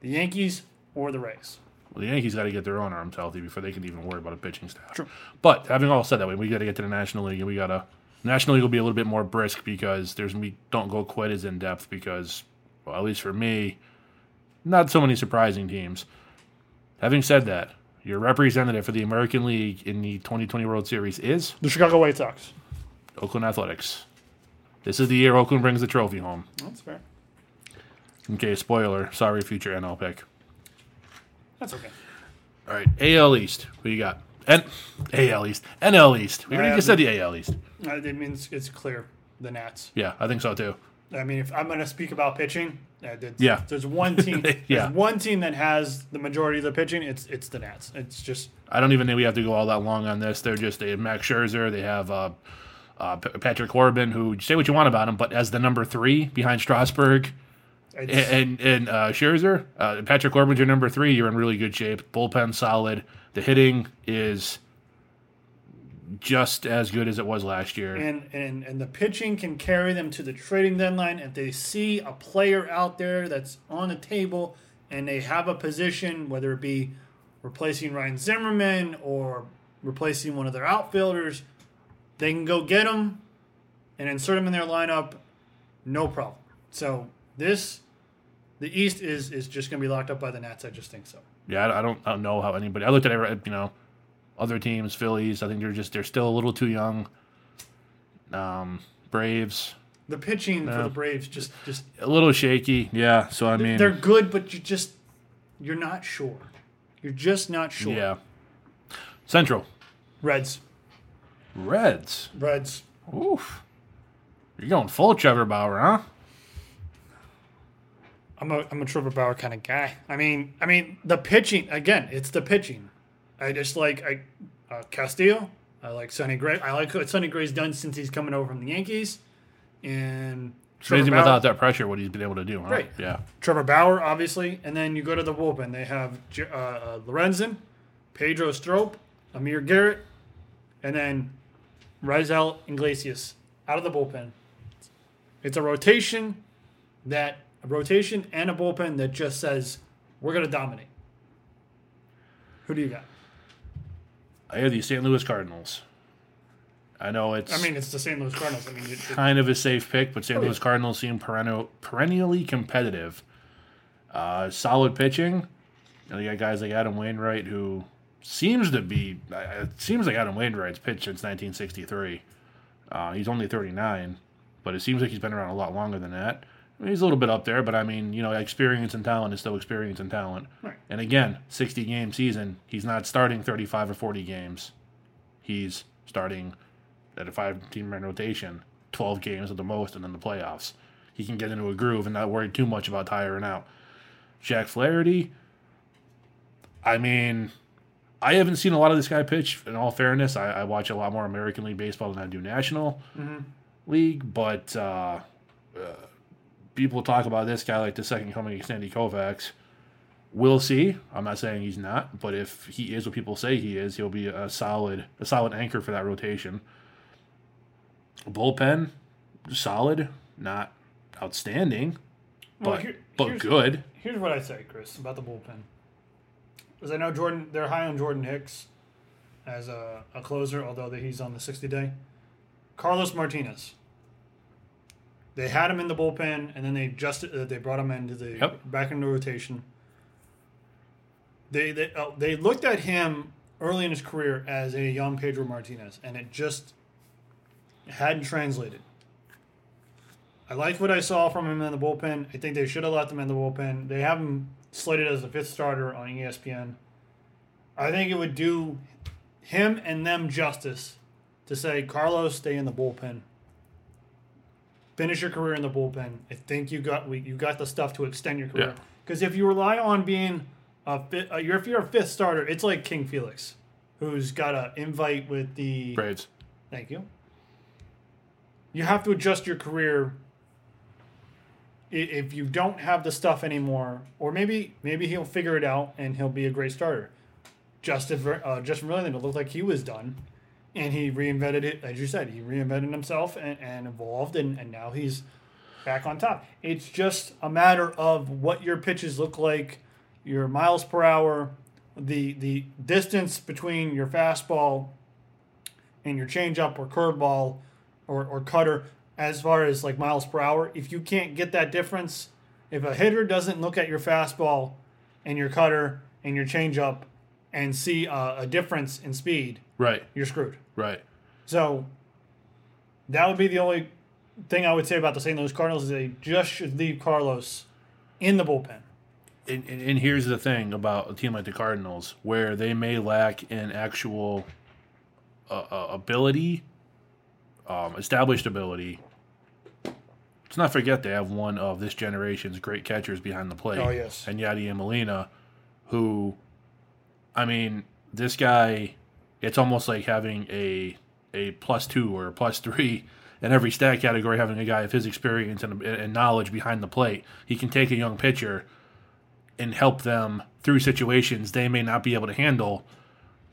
the Yankees or the Rays. Well, the Yankees got to get their own arms healthy before they can even worry about a pitching staff. True. But having all said that, we got to get to the National League, and we got to National League will be a little bit more brisk because we don't go quite as in-depth because, well, at least for me, not so many surprising teams. Having said that, your representative for the American League in the 2020 World Series is? The Chicago White Sox. Oakland Athletics. This is the year Oakland brings the trophy home. That's fair. Okay, spoiler. Sorry, future NL pick. That's okay. All right, AL East. Who you got? AL East. NL East. We already just said the AL East. I mean, it's clear. The Nats. Yeah, I think so, too. I mean, if I'm going to speak about pitching, there's one team There's one team that has the majority of the pitching. It's the Nats. It's just I don't even think we have to go all that long on this. They have Max Scherzer. They have Patrick Corbin, who say what you want about him, but as the number 3 behind Strasburg and Scherzer, Patrick Corbin's your number 3. You're in really good shape. Bullpen solid. The hitting is just as good as it was last year. And the pitching can carry them to the trading deadline. If they see a player out there that's on the table and they have a position, whether it be replacing Ryan Zimmerman or replacing one of their outfielders, they can go get them and insert them in their lineup, no problem. So the East is just going to be locked up by the Nats. I just think so. Yeah, I don't know how anybody. I looked at other teams, Phillies. I think they're still a little too young. Braves. The pitching for the Braves just a little shaky. Yeah, so I mean they're good, but you're not sure. You're just not sure. Yeah. Central. Reds. Oof. You're going full Trevor Bauer, huh? I'm a Trevor Bauer kind of guy. I mean the pitching again. It's the pitching. I just like Castillo. I like Sonny Gray. I like what Sonny Gray's done since he's coming over from the Yankees. And Trevor Bauer, without that pressure, what he's been able to do, huh? Right. Yeah. Trevor Bauer, obviously, and then you go to the bullpen. They have Lorenzen, Pedro Strop, Amir Garrett, and then Raisel Iglesias out of the bullpen. It's a rotation and a bullpen that just says, we're going to dominate. Who do you got? I have the St. Louis Cardinals. I know it's... I mean, it's the St. Louis Cardinals. I mean, it's kind of a safe pick, but St. Louis Cardinals seem perennially competitive. Solid pitching. You know, you got guys like Adam Wainwright, who seems to be... It seems like Adam Wainwright's pitched since 1963. He's only 39, but it seems like he's been around a lot longer than that. I mean, he's a little bit up there, but I mean, you know, experience and talent is still experience and talent. Right. And again, 60-game season, he's not starting 35 or 40 games. He's starting at a 5-team rotation, 12 games at the most, and then the playoffs. He can get into a groove and not worry too much about tiring out. Jack Flaherty, I mean, I haven't seen a lot of this guy pitch, in all fairness. I watch a lot more American League baseball than I do National League, but people talk about this guy like the second coming of Sandy Koufax. We'll see. I'm not saying he's not, but if he is what people say he is, he'll be a solid anchor for that rotation. Bullpen, solid, not outstanding, but good. Here's what I say, Chris, about the bullpen. Because I know they're high on Jordan Hicks as a closer, although he's on the 60-day. Carlos Martinez. They had him in the bullpen, and then they brought him into the back into rotation. They looked at him early in his career as a young Pedro Martinez, and it just hadn't translated. I like what I saw from him in the bullpen. I think they should have left him in the bullpen. They have him slated as the 5th starter on ESPN. I think it would do him and them justice to say, Carlos, stay in the bullpen. Finish your career in the bullpen. I think you got the stuff to extend your career. Because if you rely on being... if you're a 5th starter, it's like King Felix, who's got an invite with the Braves. Thank you. You have to adjust your career if you don't have the stuff anymore, or maybe he'll figure it out and he'll be a great starter. Justin Verlander looked like he was done, and he reinvented it, as you said. He reinvented himself and evolved, and now he's back on top. It's just a matter of what your pitches look like. Your miles per hour, the distance between your fastball and your changeup or curveball or cutter, as far as like miles per hour. If you can't get that difference, if a hitter doesn't look at your fastball and your cutter and your changeup and see a difference in speed, right, you're screwed. Right. So that would be the only thing I would say about the St. Louis Cardinals is they just should leave Carlos in the bullpen. And here's the thing about a team like the Cardinals, where they may lack in actual ability, established ability. Let's not forget they have one of this generation's great catchers behind the plate. Oh, yes. And Yadier Molina, who, I mean, this guy, it's almost like having a +2 or a +3 in every stat category, having a guy of his experience and knowledge behind the plate. He can take a young pitcher and help them through situations they may not be able to handle.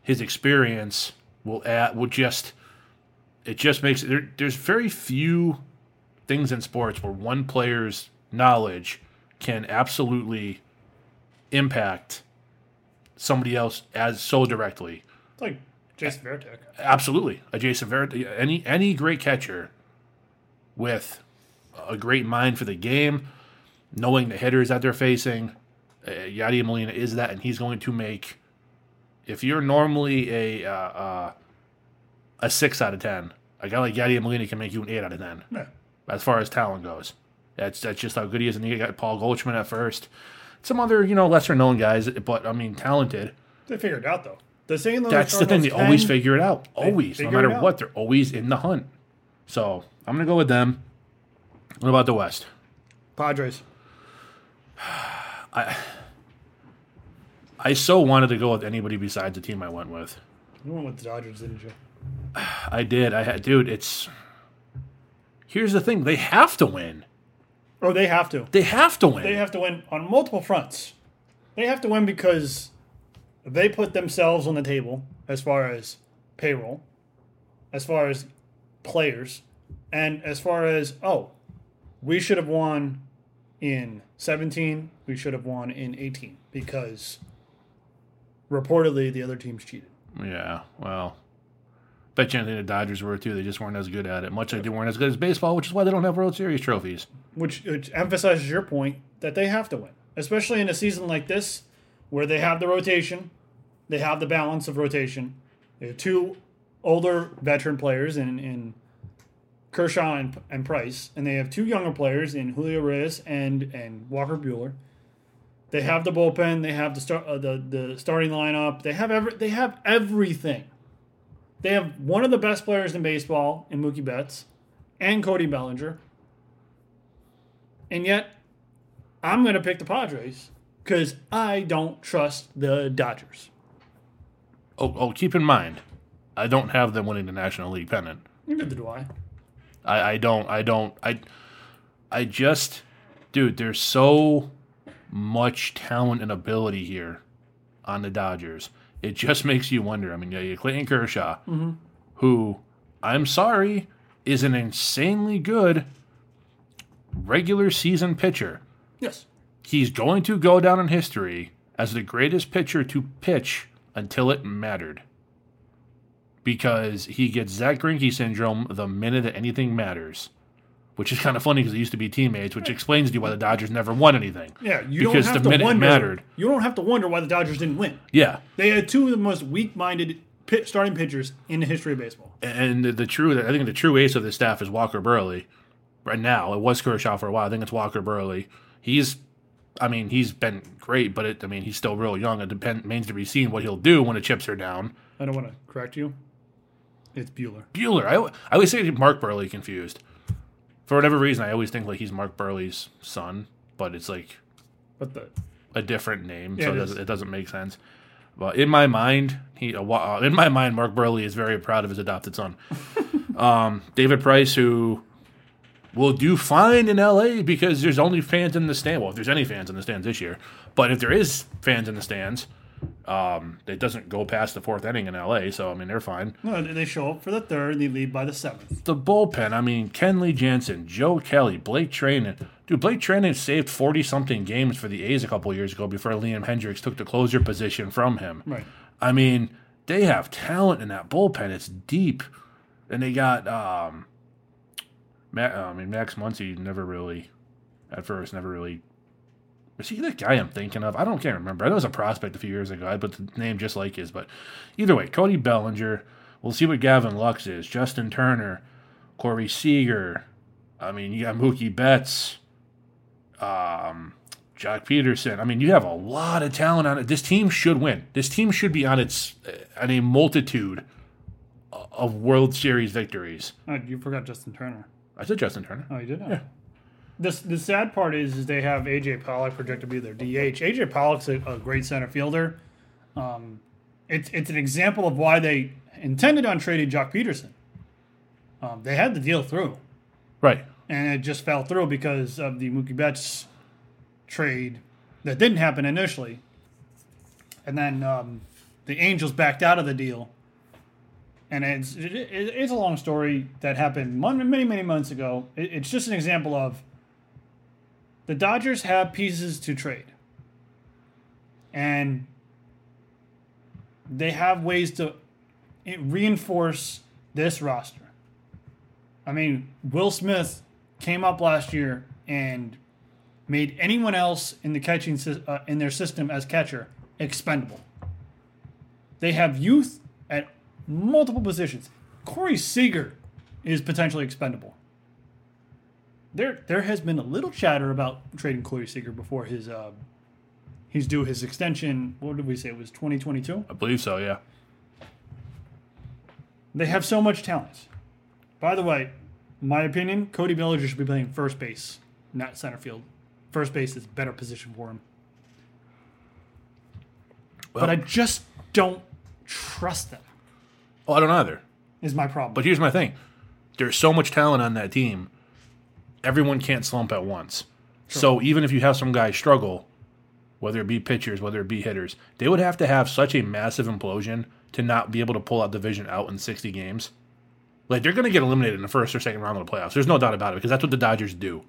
His experience will just makes it. There's very few things in sports where one player's knowledge can absolutely impact somebody else as so directly. It's like Jason Veritek. Absolutely, a Jason Veritek. Any great catcher with a great mind for the game, knowing the hitters that they're facing. Yadier Molina is that, and he's going to make. If you're normally a 6 out of 10, a guy like Yadier Molina can make you an 8 out of 10. Yeah. As far as talent goes, that's just how good he is. And you got Paul Goldschmidt at first, some other lesser known guys, but I mean talented. They figure it out though. That's the thing. They always figure it out. Always, no matter what, they're always in the hunt. So I'm gonna go with them. What about the West? Padres. I so wanted to go with anybody besides the team I went with. You went with the Dodgers, didn't you? I did. Here's the thing. They have to win. Oh, they have to. They have to win. They have to win on multiple fronts. They have to win because they put themselves on the table as far as payroll, as far as players, and as far as, we should have won in 17, we should have won in 18 because reportedly the other teams cheated. Yeah, well, bet you anything the Dodgers were too. They just weren't as good at it. Much like they weren't as good as baseball, which is why they don't have World Series trophies. Which emphasizes your point that they have to win. especially in a season like this where they have the rotation, they have the balance of rotation. They have two older veteran players in Kershaw and Price, and they have two younger players in Julio Reyes and Walker Buehler. They have the bullpen, they have the starting lineup, they have everything. They have one of the best players in baseball in Mookie Betts and Cody Bellinger. And yet, I'm going to pick the Padres because I don't trust the Dodgers. Oh, keep in mind, I don't have them winning the National League pennant. Neither do I. I just, there's so much talent and ability here on the Dodgers. It just makes you wonder. I mean, yeah, Clayton Kershaw, mm-hmm. who, I'm sorry, is an insanely good regular season pitcher. Yes. He's going to go down in history as the greatest pitcher to pitch until it mattered. Because he gets Zach Greinke syndrome the minute that anything matters. Which is kind of funny because they used to be teammates, which explains to you why the Dodgers never won anything. Yeah, you don't have to wonder why the Dodgers didn't win. Yeah. They had two of the most weak-minded starting pitchers in the history of baseball. And I think the true ace of this staff is Walker Buehler. Right now, it was Kershaw for a while. I think it's Walker Buehler. He's been great, but he's still real young. It remains to be seen what he'll do when the chips are down. I don't want to correct you. It's Buehler. Buehler. I always say Mark Buehler confused. For whatever reason, I always think like he's Mark Buehler's son, but it's like a different name, yeah, so it doesn't make sense. But in my mind, Mark Buehler is very proud of his adopted son, David Price, who will do fine in LA because there's only fans in the stand. Well, if there's any fans in the stands this year, but if there is fans in the stands, it doesn't go past the fourth inning in LA, so they're fine. No, they show up for the third, they lead by the seventh. The bullpen, Kenley Jansen, Joe Kelly, Blake Trainen. Dude, Blake Trainen saved 40-something games for the A's a couple years ago before Liam Hendricks took the closer position from him. Right. They have talent in that bullpen. It's deep. And they got Max Muncy never really. Is he that guy I'm thinking of? I can't remember. I know it was a prospect a few years ago. I put the name just like his. But either way, Cody Bellinger. We'll see what Gavin Lux is. Justin Turner. Corey Seager. You got Mookie Betts. Jock Peterson. You have a lot of talent on it. This team should win. This team should be on a multitude of World Series victories. Oh, you forgot Justin Turner. I said Justin Turner. Oh, you did? Yeah. The sad part is they have A.J. Pollock projected to be their DH. A.J. Pollock's a great center fielder. It's an example of why they intended on trading Jock Peterson. They had the deal through. Right. And it just fell through because of the Mookie Betts trade that didn't happen initially. And then the Angels backed out of the deal. And it's a long story that happened many, many months ago. It's just an example of the Dodgers have pieces to trade. And they have ways to reinforce this roster. Will Smith came up last year and made anyone else in the catching in their system as catcher expendable. They have youth at multiple positions. Corey Seager is potentially expendable. There has been a little chatter about trading Corey Seager before his he's due his extension. What did we say? It was 2022? I believe so, yeah. They have so much talent. By the way, in my opinion, Cody Bellinger should be playing first base, not center field. First base is a better position for him. Well, but I just don't trust them. Oh, I don't either. Is my problem. But here's my thing. There's so much talent on that team. Everyone can't slump at once. Sure. So even if you have some guys struggle, whether it be pitchers, whether it be hitters, they would have to have such a massive implosion to not be able to pull out division out in 60 games. Like, they're going to get eliminated in the first or second round of the playoffs. There's no doubt about it, because that's what the Dodgers do.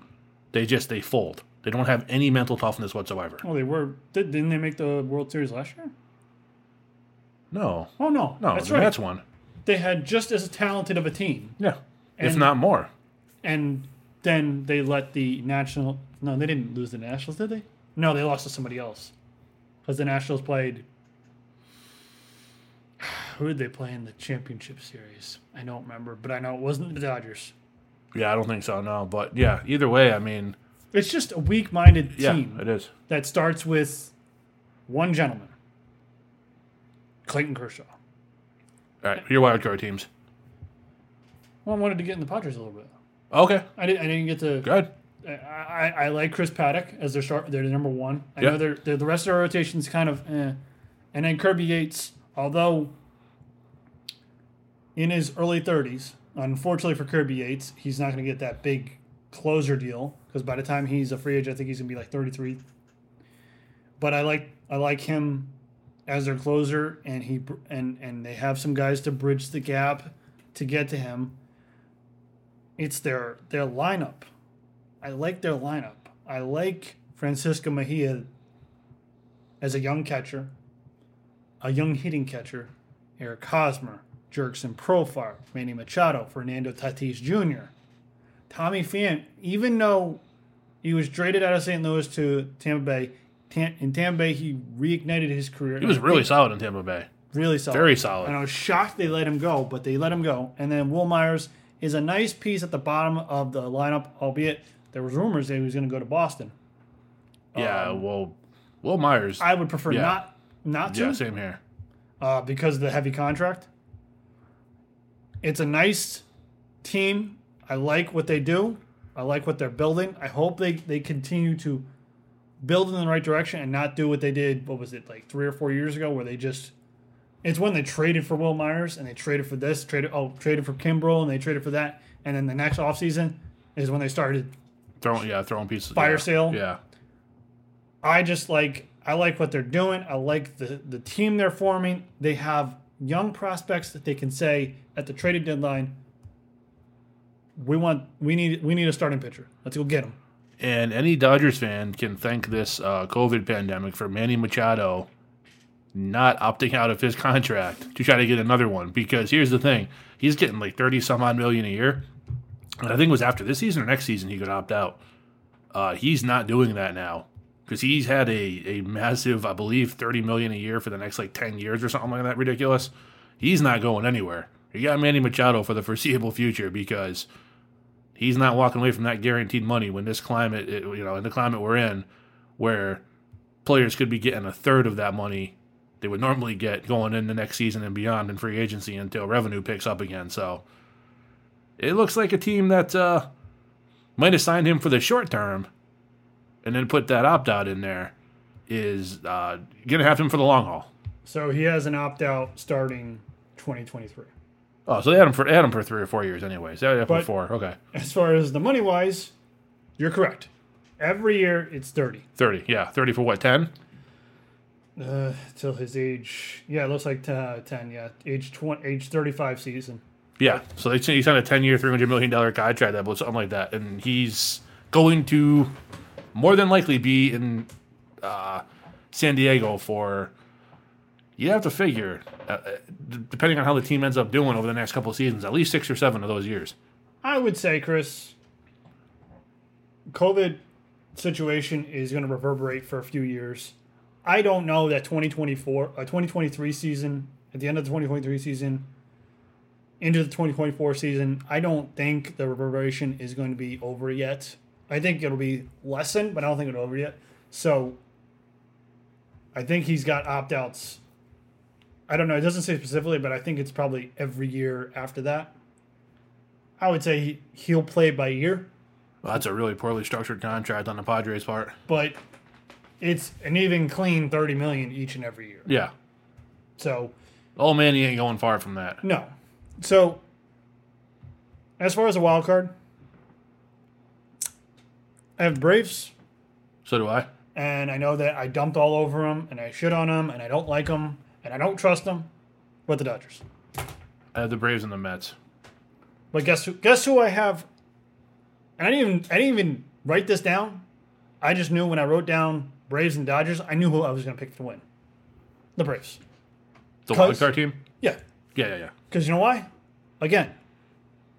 They fold. They don't have any mental toughness whatsoever. Well, didn't they make the World Series last year? No. Oh, no. No, that's right. Mets won. They had just as talented of a team. Yeah, if not more. And then they let the Nationals... No, they didn't lose the Nationals, did they? No, they lost to somebody else. Because the Nationals played... Who did they play in the championship series? I don't remember, but I know it wasn't the Dodgers. Yeah, I don't think so, no. But, yeah, either way, I mean... It's just a weak-minded team. Yeah, it is. That starts with one gentleman. Clayton Kershaw. All right, your wild card teams. Well, I wanted to get in the Padres a little bit. Okay. I didn't get to... Good. I like Chris Paddock as their start. They're number one. I know they're the rest of our rotation's kind of eh. And then Kirby Yates, although in his early 30s, unfortunately for Kirby Yates, he's not going to get that big closer deal because by the time he's a free agent, I think he's going to be like 33. But I like him as their closer, and he and they have some guys to bridge the gap to get to him. It's their lineup. I like their lineup. I like Francisco Mejia as a young catcher, a young hitting catcher, Eric Hosmer, Jurickson Profar, Manny Machado, Fernando Tatis Jr., Tommy Pham. Even though he was traded out of St. Louis to Tampa Bay, in Tampa Bay he reignited his career. He was really solid in Tampa Bay. Really solid. Very solid. And I was shocked they let him go, but they let him go. And then Will Myers is a nice piece at the bottom of the lineup, albeit... There was rumors that he was going to go to Boston. Yeah, well, Will Myers. I would prefer not to. Yeah, same here. Because of the heavy contract. It's a nice team. I like what they do. I like what they're building. I hope they continue to build in the right direction and not do what they did, what was it, like 3 or 4 years ago where they just... It's when they traded for Will Myers and they traded for this, traded for Kimbrel and they traded for that. And then the next offseason is when they started... Throwing pieces. Fire sale. Yeah. I like what they're doing. I like the team they're forming. They have young prospects that they can say at the trading deadline, we need a starting pitcher. Let's go get him. And any Dodgers fan can thank this COVID pandemic for Manny Machado not opting out of his contract to try to get another one. Because here's the thing. He's getting like 30-some-odd million a year. And I think it was after this season or next season he could opt out. He's not doing that now because he's had a massive, I believe, $30 million a year for the next like 10 years or something like that. Ridiculous. He's not going anywhere. You got Manny Machado for the foreseeable future because he's not walking away from that guaranteed money when this climate, in the climate we're in, where players could be getting a third of that money they would normally get going into next season and beyond in free agency until revenue picks up again. So. It looks like a team that might have signed him for the short term and then put that opt-out in there is going to have him for the long haul. So he has an opt-out starting 2023. Oh, so they had him for 3 or 4 years anyways. They had him for 4. Okay. As far as the money-wise, you're correct. Every year it's 30. 30, yeah. 30 for what, 10? Till his age. Yeah, it looks like 10, yeah. Age 35 season. Yeah, so he signed a 10-year, $300 million contract, something like that, and he's going to more than likely be in San Diego for, you have to figure, depending on how the team ends up doing over the next couple of seasons, at least 6 or 7 of those years. I would say, Chris, COVID situation is going to reverberate for a few years. I don't know that 2023 season, at the end of the 2023 season, into the 2024 season, I don't think the reverberation is going to be over yet. I think it'll be lessened, but I don't think it's over yet. So I think he's got opt-outs. I don't know. It doesn't say specifically, but I think it's probably every year after that. I would say he'll play by ear. Well, that's a really poorly structured contract on the Padres' part. But it's an even clean $30 million each and every year. Yeah. So. Oh, man, he ain't going far from that. No. So, as far as a wild card, I have Braves. So do I. And I know that I dumped all over them, and I shit on them, and I don't like them, and I don't trust them. But the Dodgers. I have the Braves and the Mets. But guess who I have? And I didn't even write this down. I just knew when I wrote down Braves and Dodgers, I knew who I was going to pick to win. The Braves. The wild card team? Yeah. Yeah. Because you know why? Again,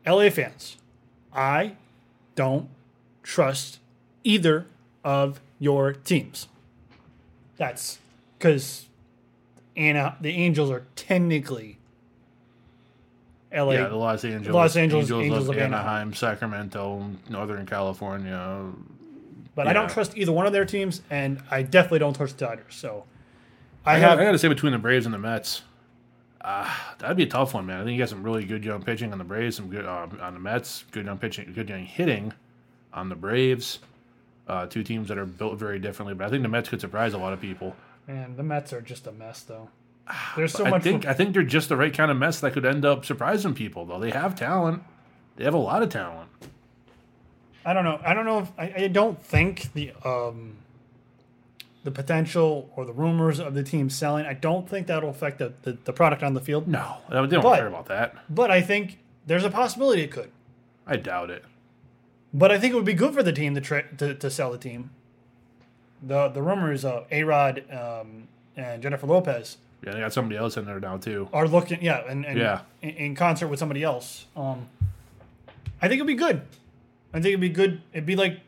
LA fans, I don't trust either of your teams. That's because the Angels are technically LA. Yeah, the Los Angeles Angels of Anaheim, Sacramento, Northern California. But yeah. I don't trust either one of their teams, and I definitely don't trust the Dodgers. So I got to say, between the Braves and the Mets, that'd be a tough one, man. I think you got some really good young pitching on the Braves, some good on the Mets, good young pitching, good young hitting on the Braves. Two teams that are built very differently, but I think the Mets could surprise a lot of people. Man, the Mets are just a mess, though. There's so much. I think they're just the right kind of mess that could end up surprising people, though. They have talent. They have a lot of talent. I don't know. I don't think the potential or the rumors of the team selling, I don't think that'll affect the product on the field. No, they don't care about that. But I think there's a possibility it could. I doubt it. But I think it would be good for the team to sell the team. The rumors of A-Rod and Jennifer Lopez. Yeah, they got somebody else in there now, too. Are looking, yeah, and yeah. In concert with somebody else. I think it'd be good. I think it'd be good. It'd be like,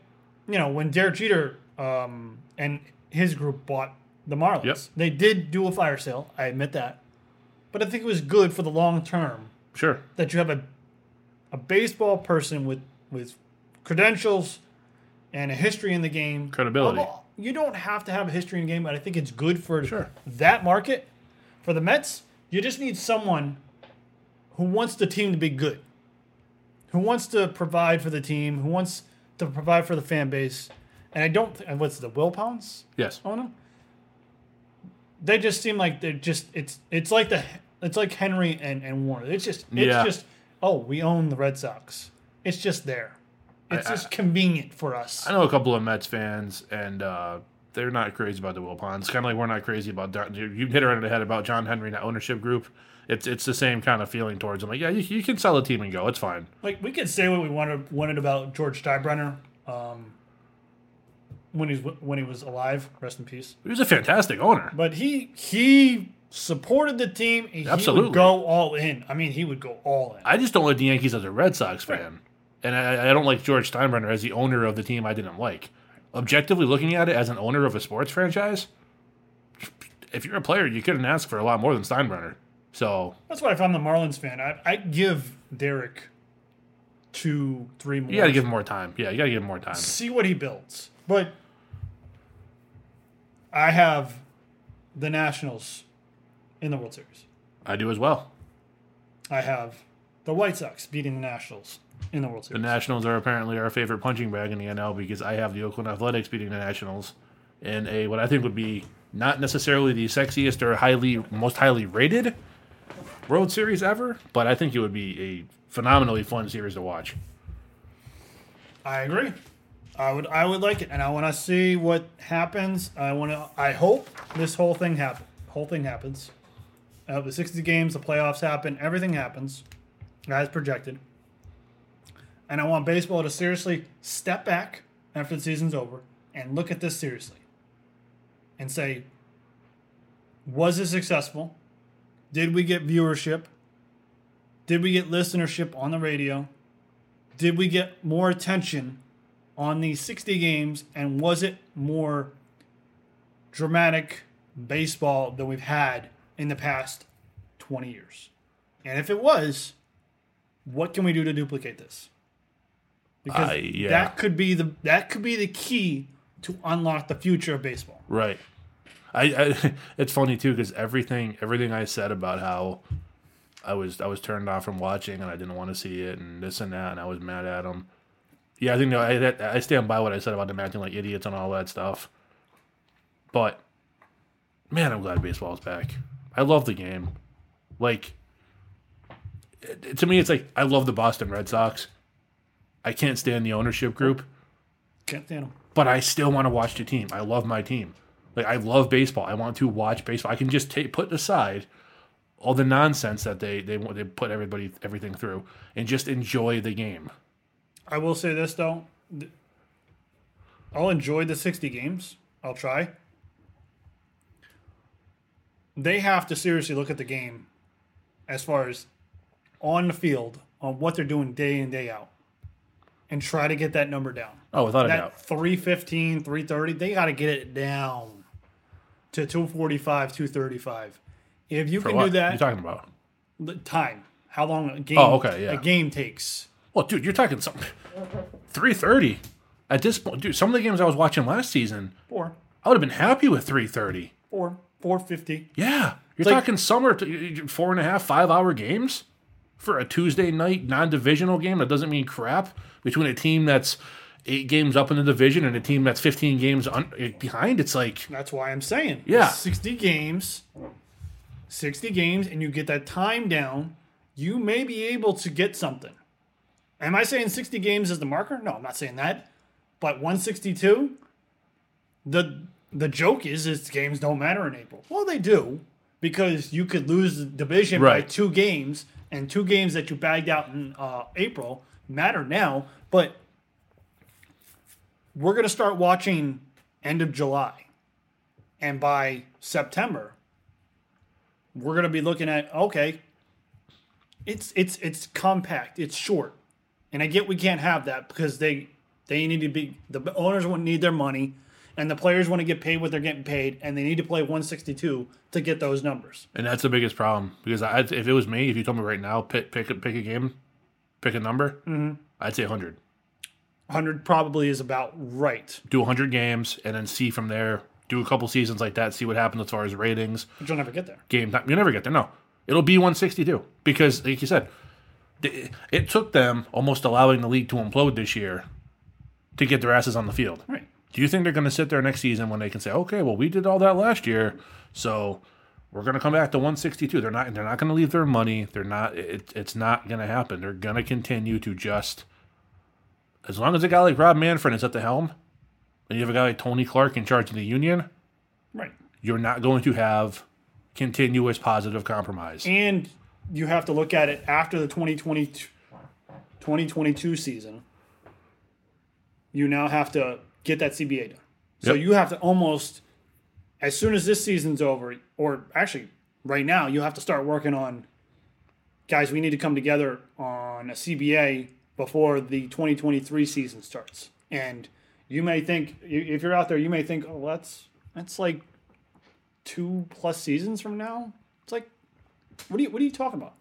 you know, when Derek Jeter and his group bought the Marlins. Yep. They did do a fire sale. I admit that. But I think it was good for the long term. Sure. That you have a baseball person with credentials and a history in the game. Credibility. You don't have to have a history in the game, but I think it's good for that market. For the Mets, you just need someone who wants the team to be good, who wants to provide for the team, who wants to provide for the fan base. And I don't think... What's the Will Pounds? Yes. Oh, no. They just seem like they're just... It's like Henry and Warner. It's just, oh, we own the Red Sox. It's just there. It's just convenient for us. I know a couple of Mets fans, and they're not crazy about the Wilpons. It's kind of like we're not crazy about Don. You hit her under the head about John Henry and the ownership group. It's the same kind of feeling towards them. Like, yeah, you can sell the team and go. It's fine. Like, we could say what we wanted about George Steinbrenner when he was alive. Rest in peace. He was a fantastic owner. But he supported the team. And absolutely. He would go all in. I mean, he would go all in. I just don't like the Yankees as a Red Sox fan. Right. And I don't like George Steinbrenner as the owner of the team I didn't like. Objectively looking at it as an owner of a sports franchise, if you're a player, you couldn't ask for a lot more than Steinbrenner. So that's why if I'm the Marlins fan, I'd give Derek 2-3 more. You got to give him more time. Yeah, you got to give him more time. See what he builds. But I have the Nationals in the World Series. I do as well. I have the White Sox beating the Nationals. In the World Series. The Nationals are apparently our favorite punching bag in the NL because I have the Oakland Athletics beating the Nationals in what I think would be not necessarily the sexiest or most highly rated World Series ever, but I think it would be a phenomenally fun series to watch. I agree. I would like it, and I want to see what happens. I hope this whole thing happens. The 60 games, the playoffs happen, everything happens as projected. And I want baseball to seriously step back after the season's over and look at this seriously and say, was it successful? Did we get viewership? Did we get listenership on the radio? Did we get more attention on these 60 games? And was it more dramatic baseball than we've had in the past 20 years? And if it was, what can we do to duplicate this? Because that could be the key to unlock the future of baseball. Right. I it's funny too because everything I said about how I was turned off from watching and I didn't want to see it and this and that and I was mad at them. Yeah, I think I stand by what I said about them acting like idiots and all that stuff. But man, I'm glad baseball's back. I love the game. Like to me, it's like I love the Boston Red Sox. I can't stand the ownership group. Can't stand them. But I still want to watch the team. I love my team. Like I love baseball. I want to watch baseball. I can just put aside all the nonsense that they put everything through and just enjoy the game. I will say this though, I'll enjoy the 60 games. I'll try. They have to seriously look at the game as far as on the field on what they're doing day in day out. and try to get that number down. Oh, without a doubt. 315, 330, they got to get it down to 245, 235. If you can do that. What are you talking about? The time. How long a game, a game takes. Well, dude, you're talking something. 330. At this point, dude, some of the games I was watching last season, I would have been happy with 330. 450. Yeah. You're like, talking summer 4.5, 5 hour games for a Tuesday night non-divisional game that doesn't mean crap between a team that's 8 games up in the division and a team that's 15 games behind. It's like, that's why I'm saying, yeah, 60 games, and you get that time down, you may be able to get something. Am I saying 60 games is the marker? No, I'm not saying that. But 162, the joke is games don't matter in April. Well, they do, because you could lose the division by 2 games, and 2 games that you bagged out in April matter now. But we're going to start watching end of July. And by September, we're going to be looking at, okay, it's compact, it's short. And I get we can't have that because they need to be – the owners won't need their money, and the players want to get paid what they're getting paid, and they need to play 162 to get those numbers. And that's the biggest problem, because if it was me, if you told me right now, pick a game, pick a number, I'd say 100. 100 probably is about right. Do 100 games and then see from there. Do a couple seasons like that, see what happens as far as ratings. But you'll never get there. Game time. You'll never get there, no. It'll be 162 because, like you said, it took them almost allowing the league to implode this year to get their asses on the field. Right. Do you think they're going to sit there next season when they can say, okay, well, we did all that last year, so we're going to come back to 162? They're not going to leave their money. It's not going to happen. They're going to continue to just, as long as a guy like Rob Manfred is at the helm and you have a guy like Tony Clark in charge of the union, right, you're not going to have continuous positive compromise. And you have to look at it after the 2022 season. You now have to get that CBA done. So you have to almost, as soon as this season's over, or actually right now, you have to start working on, guys, we need to come together on a CBA before the 2023 season starts. And you may think, if you're out there, you may think, oh, well, that's like 2+ seasons from now. It's like, what are you talking about?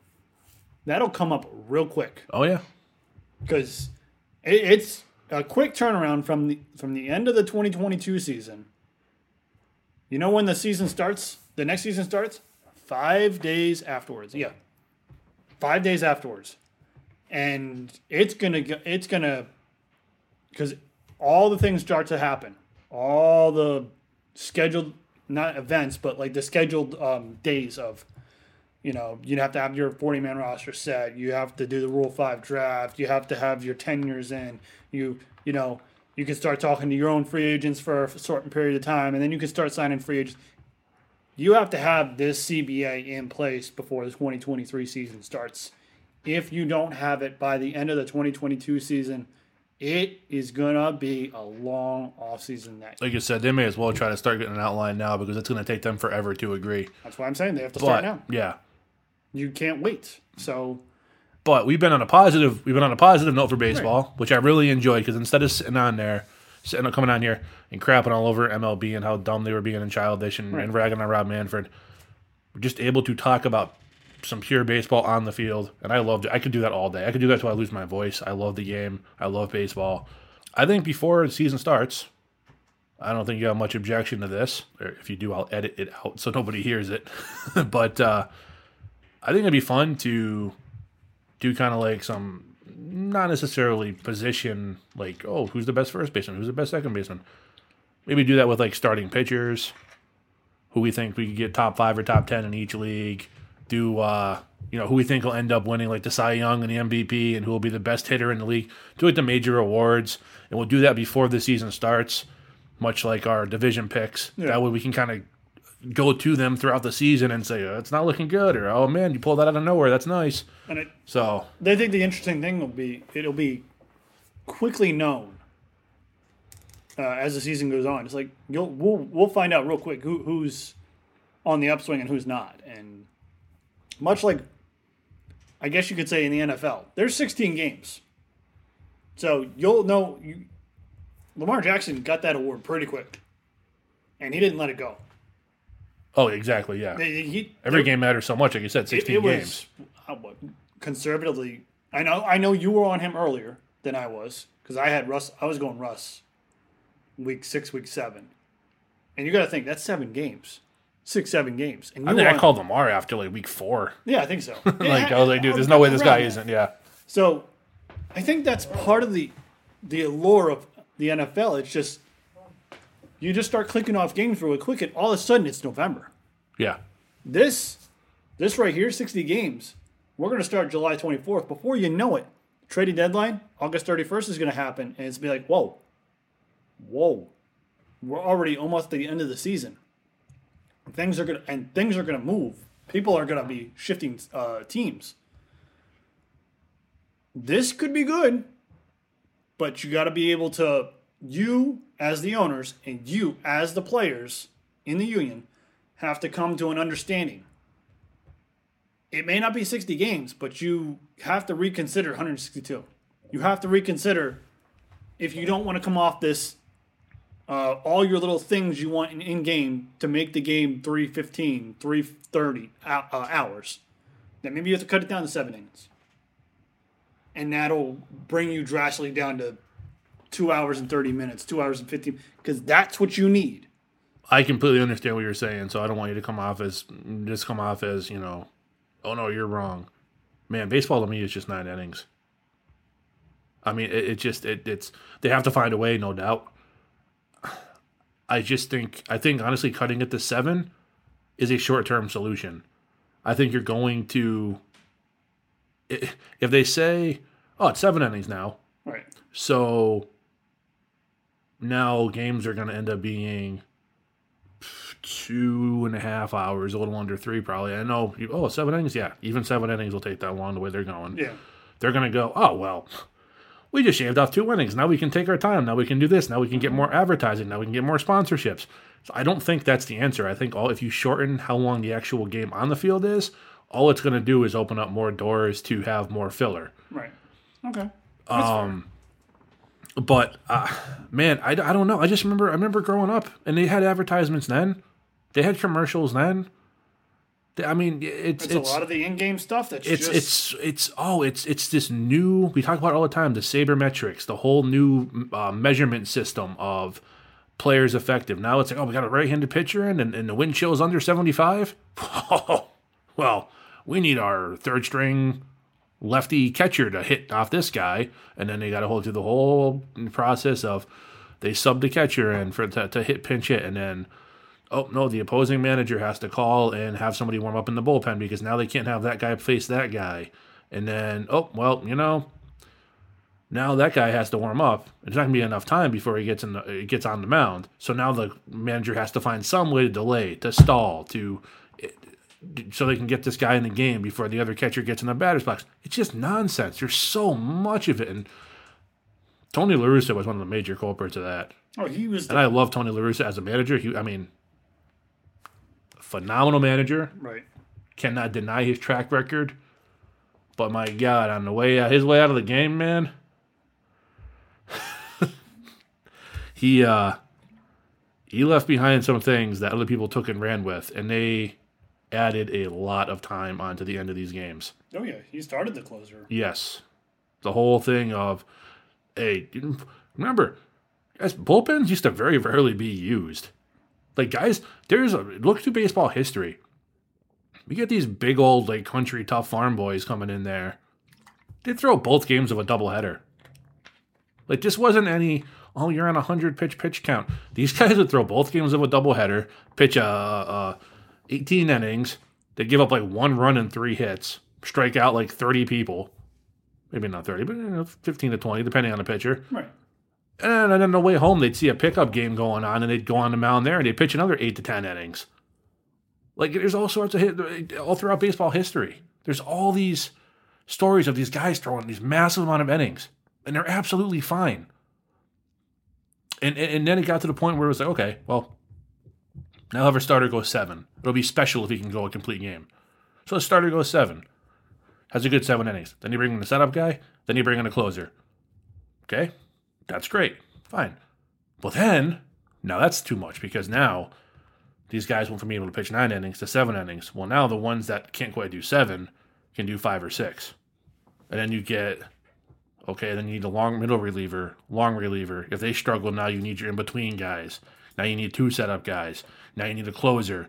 That'll come up real quick. Oh, yeah. Because it's a quick turnaround from the end of the 2022 season. You know when the season starts? The next season starts 5 days afterwards. Yeah, 5 days afterwards, and it's gonna because all the things start to happen. All the scheduled, not events, but like the scheduled days of, you have to have your 40-man roster set. You have to do the Rule 5 draft. You have to have your tenures in. You can start talking to your own free agents for a certain period of time, and then you can start signing free agents. You have to have this CBA in place before the 2023 season starts. If you don't have it by the end of the 2022 season, it is going to be a long offseason night. Like you said, they may as well try to start getting an outline now because it's going to take them forever to agree. That's why I'm saying they have to start now. Yeah. You can't wait. So, but we've been on a positive note for baseball, which I really enjoyed, because instead of coming on here and crapping all over MLB and how dumb they were being and childish and ragging on Rob Manfred, we're just able to talk about some pure baseball on the field, and I loved it. I could do that all day. I could do that until I lose my voice. I love the game. I love baseball. I think before the season starts, I don't think you have much objection to this. Or if you do, I'll edit it out so nobody hears it. But I think it'd be fun to do kind of like some, not necessarily position, like, oh, who's the best first baseman? Who's the best second baseman? Maybe do that with like starting pitchers, who we think we could get top 5 or top 10 in each league. Do, who we think will end up winning like the Cy Young and the MVP and who will be the best hitter in the league. Do like the major awards. And we'll do that before the season starts, much like our division picks. Yeah. That way we can kind of go to them throughout the season and say, oh, it's not looking good, or, oh, man, you pulled that out of nowhere. That's nice. And they think the interesting thing will be, it'll be quickly known as the season goes on. It's like, we'll find out real quick who's on the upswing and who's not. And much like, I guess you could say in the NFL, there's 16 games. So you'll know Lamar Jackson got that award pretty quick, and he didn't let it go. Oh, exactly, yeah. Every game matters so much, like you said, 16 games. Conservatively, I know you were on him earlier than I was, because I had Russ. I was going Russ week 6, week 7. And you got to think, that's 7 games. 6, 7 games. And I think I called Lamar after like week 4. Yeah, I think so. I was like, dude, there's no way this guy isn't. Yeah. So I think that's part of the allure of the NFL. It's just you just start clicking off games really quick, and all of a sudden it's November. Yeah. This right here, 60 games. We're going to start July 24th. Before you know it, trading deadline, August 31st is going to happen, and it's going to be like, whoa. We're already almost at the end of the season. Things are going to move. People are going to be shifting teams. This could be good, but you got to be able to, you as the owners and you as the players in the union, have to come to an understanding. It may not be 60 games, but you have to reconsider 162. You have to reconsider if you don't want to come off this, all your little things you want in game to make the game 315, 330 hours. Then maybe you have to cut it down to 7 innings. And that'll bring you drastically down to 2 hours and 30 minutes, 2 hours and 15, because that's what you need. I completely understand what you're saying, so I don't want you to come off as, you know, oh, no, you're wrong. Man, baseball to me is just 9 innings. I mean, it's they have to find a way, no doubt. I think honestly cutting it to 7 is a short-term solution. I think you're going to... If they say, oh, it's 7 innings now. Right. So now games are going to end up being 2.5 hours, a little under 3 probably. I know, 7 innings, yeah. Even 7 innings will take that long the way they're going. Yeah. They're going to go, oh, well, we just shaved off 2 innings. Now we can take our time. Now we can do this. Now we can get more advertising. Now we can get more sponsorships. So I don't think that's the answer. I think if you shorten how long the actual game on the field is, all it's going to do is open up more doors to have more filler. Right. Okay. But, man, I don't know. I remember growing up, and they had advertisements then. They had commercials then. It's a lot of the in-game stuff that's it's this new, we talk about it all the time, the sabermetrics, the whole new measurement system of players effective. Now it's like, oh, we got a right-handed pitcher in, and the wind chill is under 75? Well, we need our third-string lefty catcher to hit off this guy, and then they got to hold through the whole process of they sub the catcher in to hit pinch hit, and then, oh, no, the opposing manager has to call and have somebody warm up in the bullpen because now they can't have that guy face that guy. And then, oh, well, now that guy has to warm up. It's not going to be enough time before he gets on the mound. So now the manager has to find some way to delay, to stall, so they can get this guy in the game before the other catcher gets in the batter's box. It's just nonsense. There's so much of it. And Tony La Russa was one of the major culprits of that. Oh, he was. And I love Tony La Russa as a manager. Phenomenal manager. Right. Cannot deny his track record. But my God, on the way out, his way out of the game, man, he left behind some things that other people took and ran with, and they added a lot of time onto the end of these games. Oh, yeah. He started the closer. Yes. The whole thing of, hey, remember, guys, bullpens used to very rarely be used. Like, guys, look through baseball history. We get these big old, like, country tough farm boys coming in there. They throw both games of a doubleheader. Like, this wasn't any, oh, you're on a 100-pitch count. These guys would throw both games of a doubleheader, pitch 18 innings. They give up like 1 run and 3 hits, strike out like 30 people. Maybe not 30, but 15 to 20, depending on the pitcher. Right. And then on the way home, they'd see a pickup game going on, and they'd go on the mound there, and they'd pitch another 8 to 10 innings. Like, there's all sorts of hits all throughout baseball history. There's all these stories of these guys throwing these massive amount of innings, and they're absolutely fine. And then it got to the point where it was like, okay, well, now have our starter go 7. It'll be special if he can go a complete game. So the starter goes 7. Has a good 7 innings. Then you bring in the setup guy. Then you bring in a closer. Okay, that's great. Fine. Well, then, now that's too much because now these guys went from being able to pitch 9 innings to 7 innings. Well, now the ones that can't quite do 7 can do 5 or 6. And then you get, okay, then you need a long middle reliever, long reliever. If they struggle, now you need your in-between guys. Now you need 2 setup guys. Now you need a closer.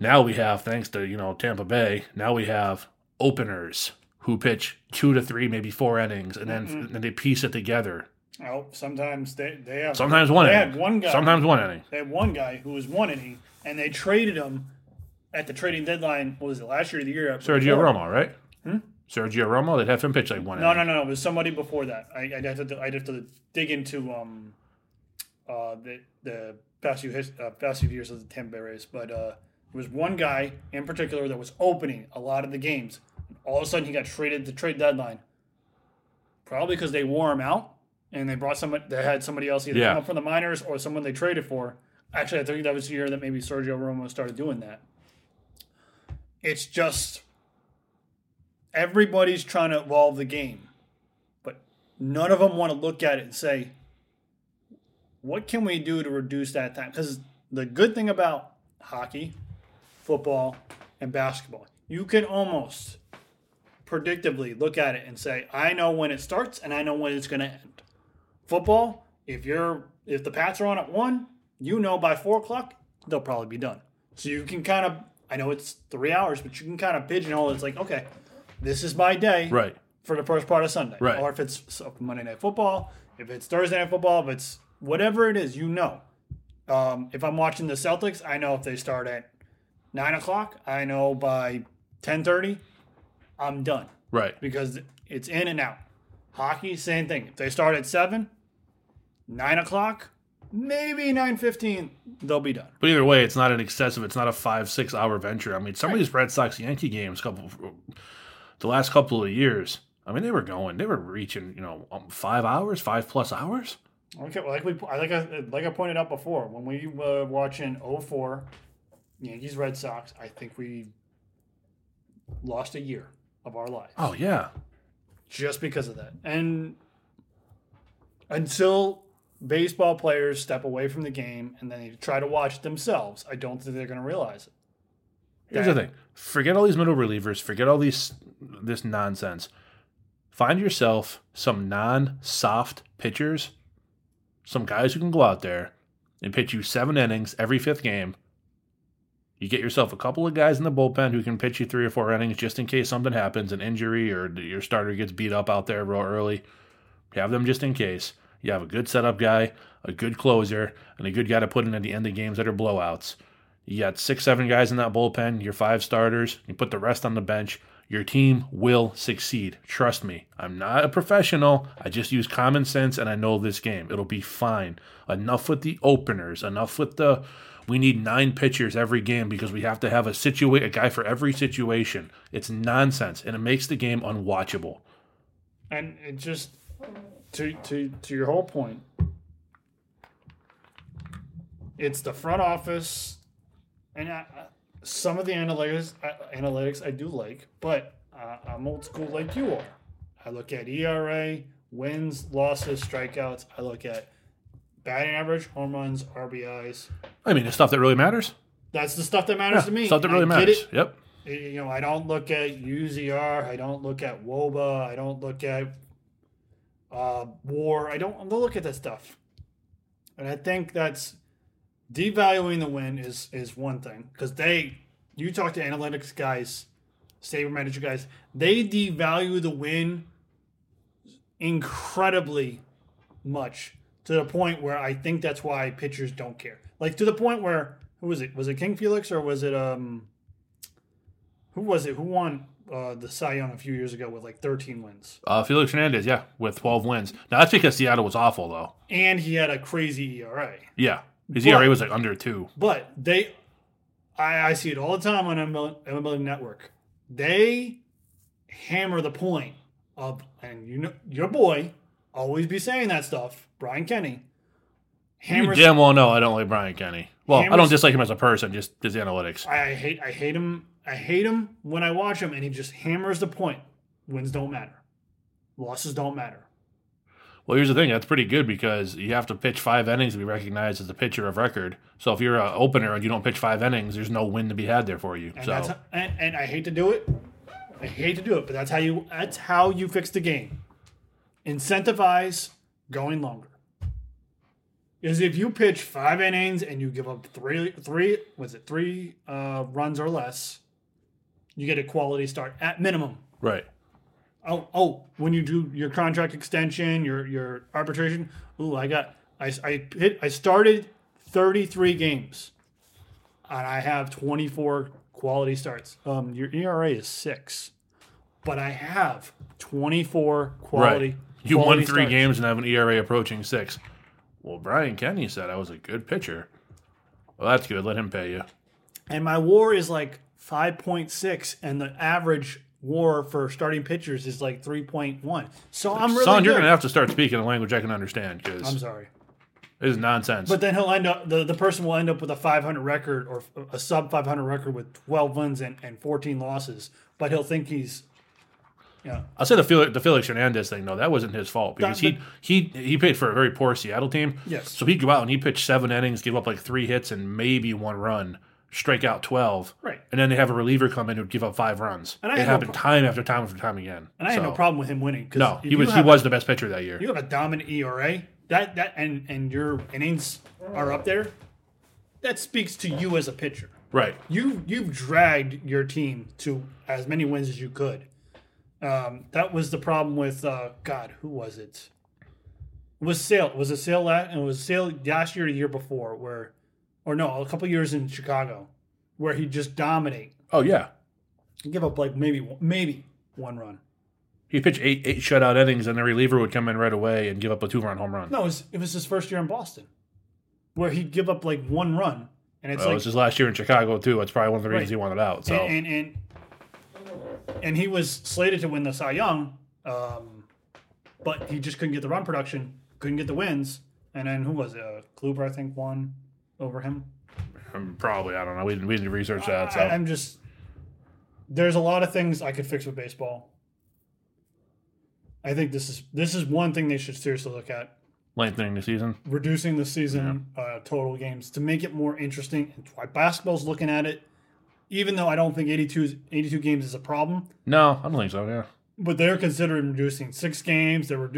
Now we have, thanks to, Tampa Bay, now we have openers who pitch 2 to 3, maybe 4 innings, and then they piece it together. Oh, sometimes they have. Sometimes one inning. Had one guy. Sometimes one inning. They had one guy who was one inning, and they traded him at the trading deadline. What was it, last year or the year after? Sergio Romo, right? Sergio Romo, they'd have him pitch like one inning. No. It was somebody before that. I'd have to dig into the past few years of the Tampa Bay Rays, but there was one guy in particular that was opening a lot of the games. All of a sudden, he got traded at the trade deadline, probably because they wore him out and they brought somebody. They had somebody else either come up from the minors or someone they traded for. Actually, I think that was the year that maybe Sergio Romo started doing that. It's just everybody's trying to evolve the game, but none of them want to look at it and say, "What can we do to reduce that time?" Because the good thing about hockey, football, and basketball, you can almost predictably look at it and say, I know when it starts and I know when it's going to end. Football, if the Pats are on at 1, by 4 o'clock, they'll probably be done. So you can kind of, I know it's 3 hours, but you can kind of pigeonhole it. It's like, okay, this is my day for the first part of Sunday. Right. Or if it's Monday Night Football, if it's Thursday Night Football, if it's whatever it is, If I'm watching the Celtics, I know if they start at 9 o'clock, I know by 10:30, I'm done. Right. Because it's in and out. Hockey, same thing. If they start at 7, 9 o'clock, maybe 9:15, they'll be done. But either way, it's not an excessive, it's not a 5-6 hour venture. I mean, some of these Red Sox-Yankee games, the last couple of years, I mean, they were reaching, 5 hours, 5+ hours. Okay, well, like I pointed out before, when we were watching 2004 Yankees Red Sox, I think we lost a year of our lives. Oh yeah, just because of that. And until baseball players step away from the game and then they try to watch it themselves, I don't think they're going to realize it. Here's the thing: forget all these middle relievers, forget all this nonsense. Find yourself some non-soft pitchers, some guys who can go out there and pitch you 7 innings every 5th game. You get yourself a couple of guys in the bullpen who can pitch you 3 or 4 innings just in case something happens, an injury or your starter gets beat up out there real early. You have them just in case. You have a good setup guy, a good closer, and a good guy to put in at the end of games that are blowouts. You got 6-7 guys in that bullpen, your 5 starters. You put the rest on the bench. Your team will succeed. Trust me. I'm not a professional. I just use common sense, and I know this game. It'll be fine. Enough with the openers. Enough with the we need 9 pitchers every game because we have to have a guy for every situation. It's nonsense, and it makes the game unwatchable. And it just, to your whole point, it's the front office, and some of the analytics I do like, but I'm old school like you are. I look at ERA, wins, losses, strikeouts. I look at batting average, home runs, RBIs. I mean, the stuff that really matters. That's the stuff that matters to me. Stuff that really matters. Yep. I don't look at UZR. I don't look at WOBA. I don't look at WAR. I don't look at that stuff. And I think that's devaluing the win is one thing, because you talk to analytics guys, saber manager guys, they devalue the win incredibly much to the point where I think that's why pitchers don't care. Like to the point where, who was it? Was it King Felix or was it who was it? Who won the Cy Young a few years ago with like 13 wins? Felix Hernandez, yeah, with 12 wins. Now that's because Seattle was awful though, and he had a crazy ERA. Yeah. His ERA was like under 2. But I see it all the time on MLB Network. They hammer the point of, and your boy always be saying that stuff, Brian Kenny. You damn well know I don't like Brian Kenny. Well, I don't dislike him as a person, just his analytics. I hate him. I hate him when I watch him, and he just hammers the point. Wins don't matter. Losses don't matter. Well, here's the thing. That's pretty good because you have to pitch 5 innings to be recognized as a pitcher of record. So if you're an opener and you don't pitch 5 innings, there's no win to be had there for you. And, so. And I hate to do it. I hate to do it, but that's how you fix the game. Incentivize going longer. Is if you pitch 5 innings and you give up three runs or less, you get a quality start at minimum. Right. Oh! When you do your contract extension, your arbitration. Ooh, I started 33 games, and I have 24 quality starts. Your ERA is 6, but I have 24 quality. Right. You quality won 3 starts. Games and have an ERA approaching 6. Well, Brian Kenny said I was a good pitcher. Well, that's good. Let him pay you. And my WAR is like 5.6, and the average WAR for starting pitchers is like 3.1. So I'm really. Son, you're going to have to start speaking a language I can understand because I'm sorry. This is nonsense. But then he'll end up the person will end up with a 500 record or a sub 500 record with 12 wins and 14 losses. But he'll think he's. Yeah, you know, I'll say the Felix Hernandez thing though that wasn't his fault because he pitched for a very poor Seattle team. Yes. So he'd go out and he pitched 7 innings, give up like 3 hits and maybe 1 run. Strike out 12, right, and then they have a reliever come in who'd give up 5 runs. And it happened time after time after time again. And I had no problem with him winning. No, he was the best pitcher that year. You have a dominant ERA, and your innings are up there. That speaks to you as a pitcher, right? You've dragged your team to as many wins as you could. That was the problem with who was it? It was Sale? It was a Sale last, and it was Sale last year, or the year before, where. Or no, a couple years in Chicago, where he just dominate. Oh yeah, he'd give up like maybe 1 run. He pitched 8 shutout innings, and the reliever would come in right away and give up a 2-run home run. No, it was his first year in Boston, where he'd give up like 1 run, and it's it was his last year in Chicago too. It's probably one of the reasons he wanted out. So and he was slated to win the Cy Young, but he just couldn't get the run production, couldn't get the wins, and then who was it? Kluber, I think, won. Over him? Probably. I don't know. We didn't research that. So I'm just... There's a lot of things I could fix with baseball. I think this is one thing they should seriously look at. Lengthening the season? Reducing the season total games to make it more interesting. And why basketball's looking at it, even though I don't think 82 games is a problem. No, I don't think so, yeah. But they're considering reducing 6 games. They were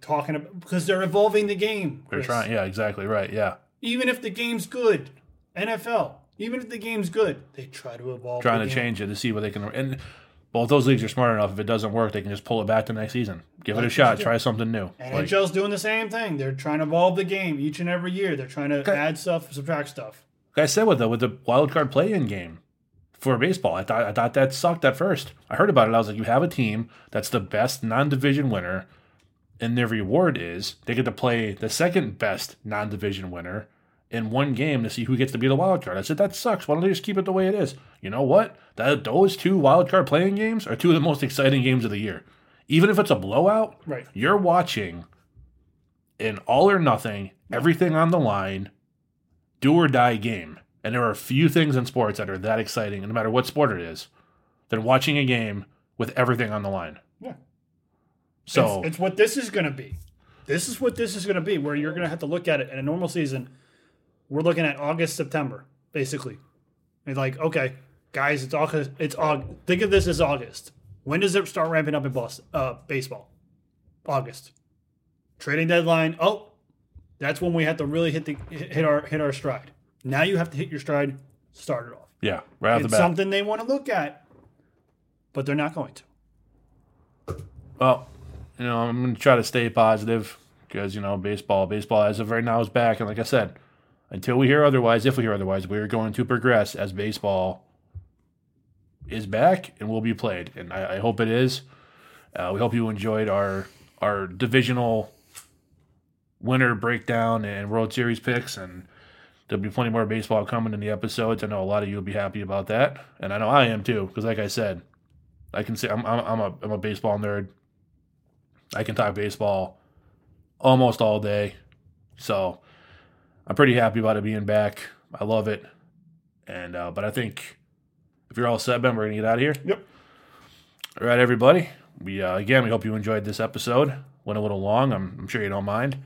talking about... Because they're evolving the game. They're trying... Yeah, exactly right. Yeah. Even if the game's good, NFL, even if the game's good, they try to evolve. Trying to change it to see what they can. And both those leagues are smart enough. If it doesn't work, they can just pull it back the next season. Give it a shot. Try something new. And NHL's doing the same thing. They're trying to evolve the game each and every year. They're trying to add stuff, subtract stuff. Like I said with the wild card play-in game for baseball, I thought that sucked at first. I heard about it. I was like, you have a team that's the best non-division winner. And their reward is they get to play the second best non-division winner in one game to see who gets to be the wild card. I said, that sucks. Why don't they just keep it the way it is? You know what? Those 2 wild card playing games are 2 of the most exciting games of the year. Even if it's a blowout, right. You're watching an all or nothing, everything on the line, do or die game. And there are few things in sports that are that exciting, no matter what sport it is, than watching a game with everything on the line. Yeah. So it's what this is going to be. This is what this is going to be, where you're going to have to look at it in a normal season. We're looking at August, September, basically. And like, okay, guys, it's August. Think of this as August. When does it start ramping up in Boston baseball? August. Trading deadline. Oh, that's when we have to really hit our stride. Now you have to hit your stride. Start it off. Yeah, right off the bat. It's something they want to look at, but they're not going to. Well. You know, I'm going to try to stay positive because, you know, baseball as of right now is back. And like I said, until we hear otherwise, if we hear otherwise, we are going to progress as baseball is back and will be played. And I hope it is. We hope you enjoyed our divisional winter breakdown and World Series picks. And there'll be plenty more baseball coming in the episodes. I know a lot of you will be happy about that. And I know I am too because, like I said, I can say I'm a baseball nerd. I can talk baseball almost all day. So I'm pretty happy about it being back. I love it. And but I think if you're all set, Ben, we're going to get out of here. Yep. All right, everybody. We hope you enjoyed this episode. Went a little long. I'm sure you don't mind.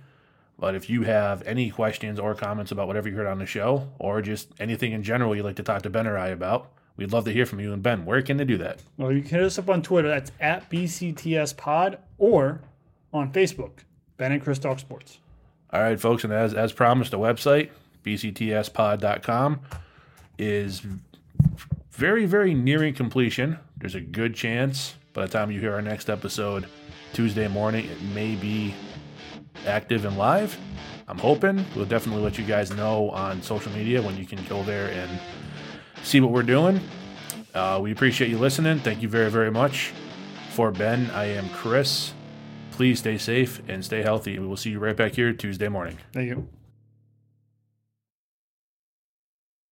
But if you have any questions or comments about whatever you heard on the show, or just anything in general you'd like to talk to Ben or I about, we'd love to hear from you. And Ben, where can they do that? Well, you can hit us up on Twitter. That's @BCTSPod, or on Facebook, Ben and Chris Talk Sports. All right, folks. And as promised, the website, bctspod.com, is very, very nearing completion. There's a good chance by the time you hear our next episode Tuesday morning, it may be active and live. I'm hoping. We'll definitely let you guys know on social media when you can go there and see what we're doing. We appreciate you listening. Thank you very, very much. For Ben, I am Chris. Please stay safe and stay healthy. We will see you right back here Tuesday morning. Thank you.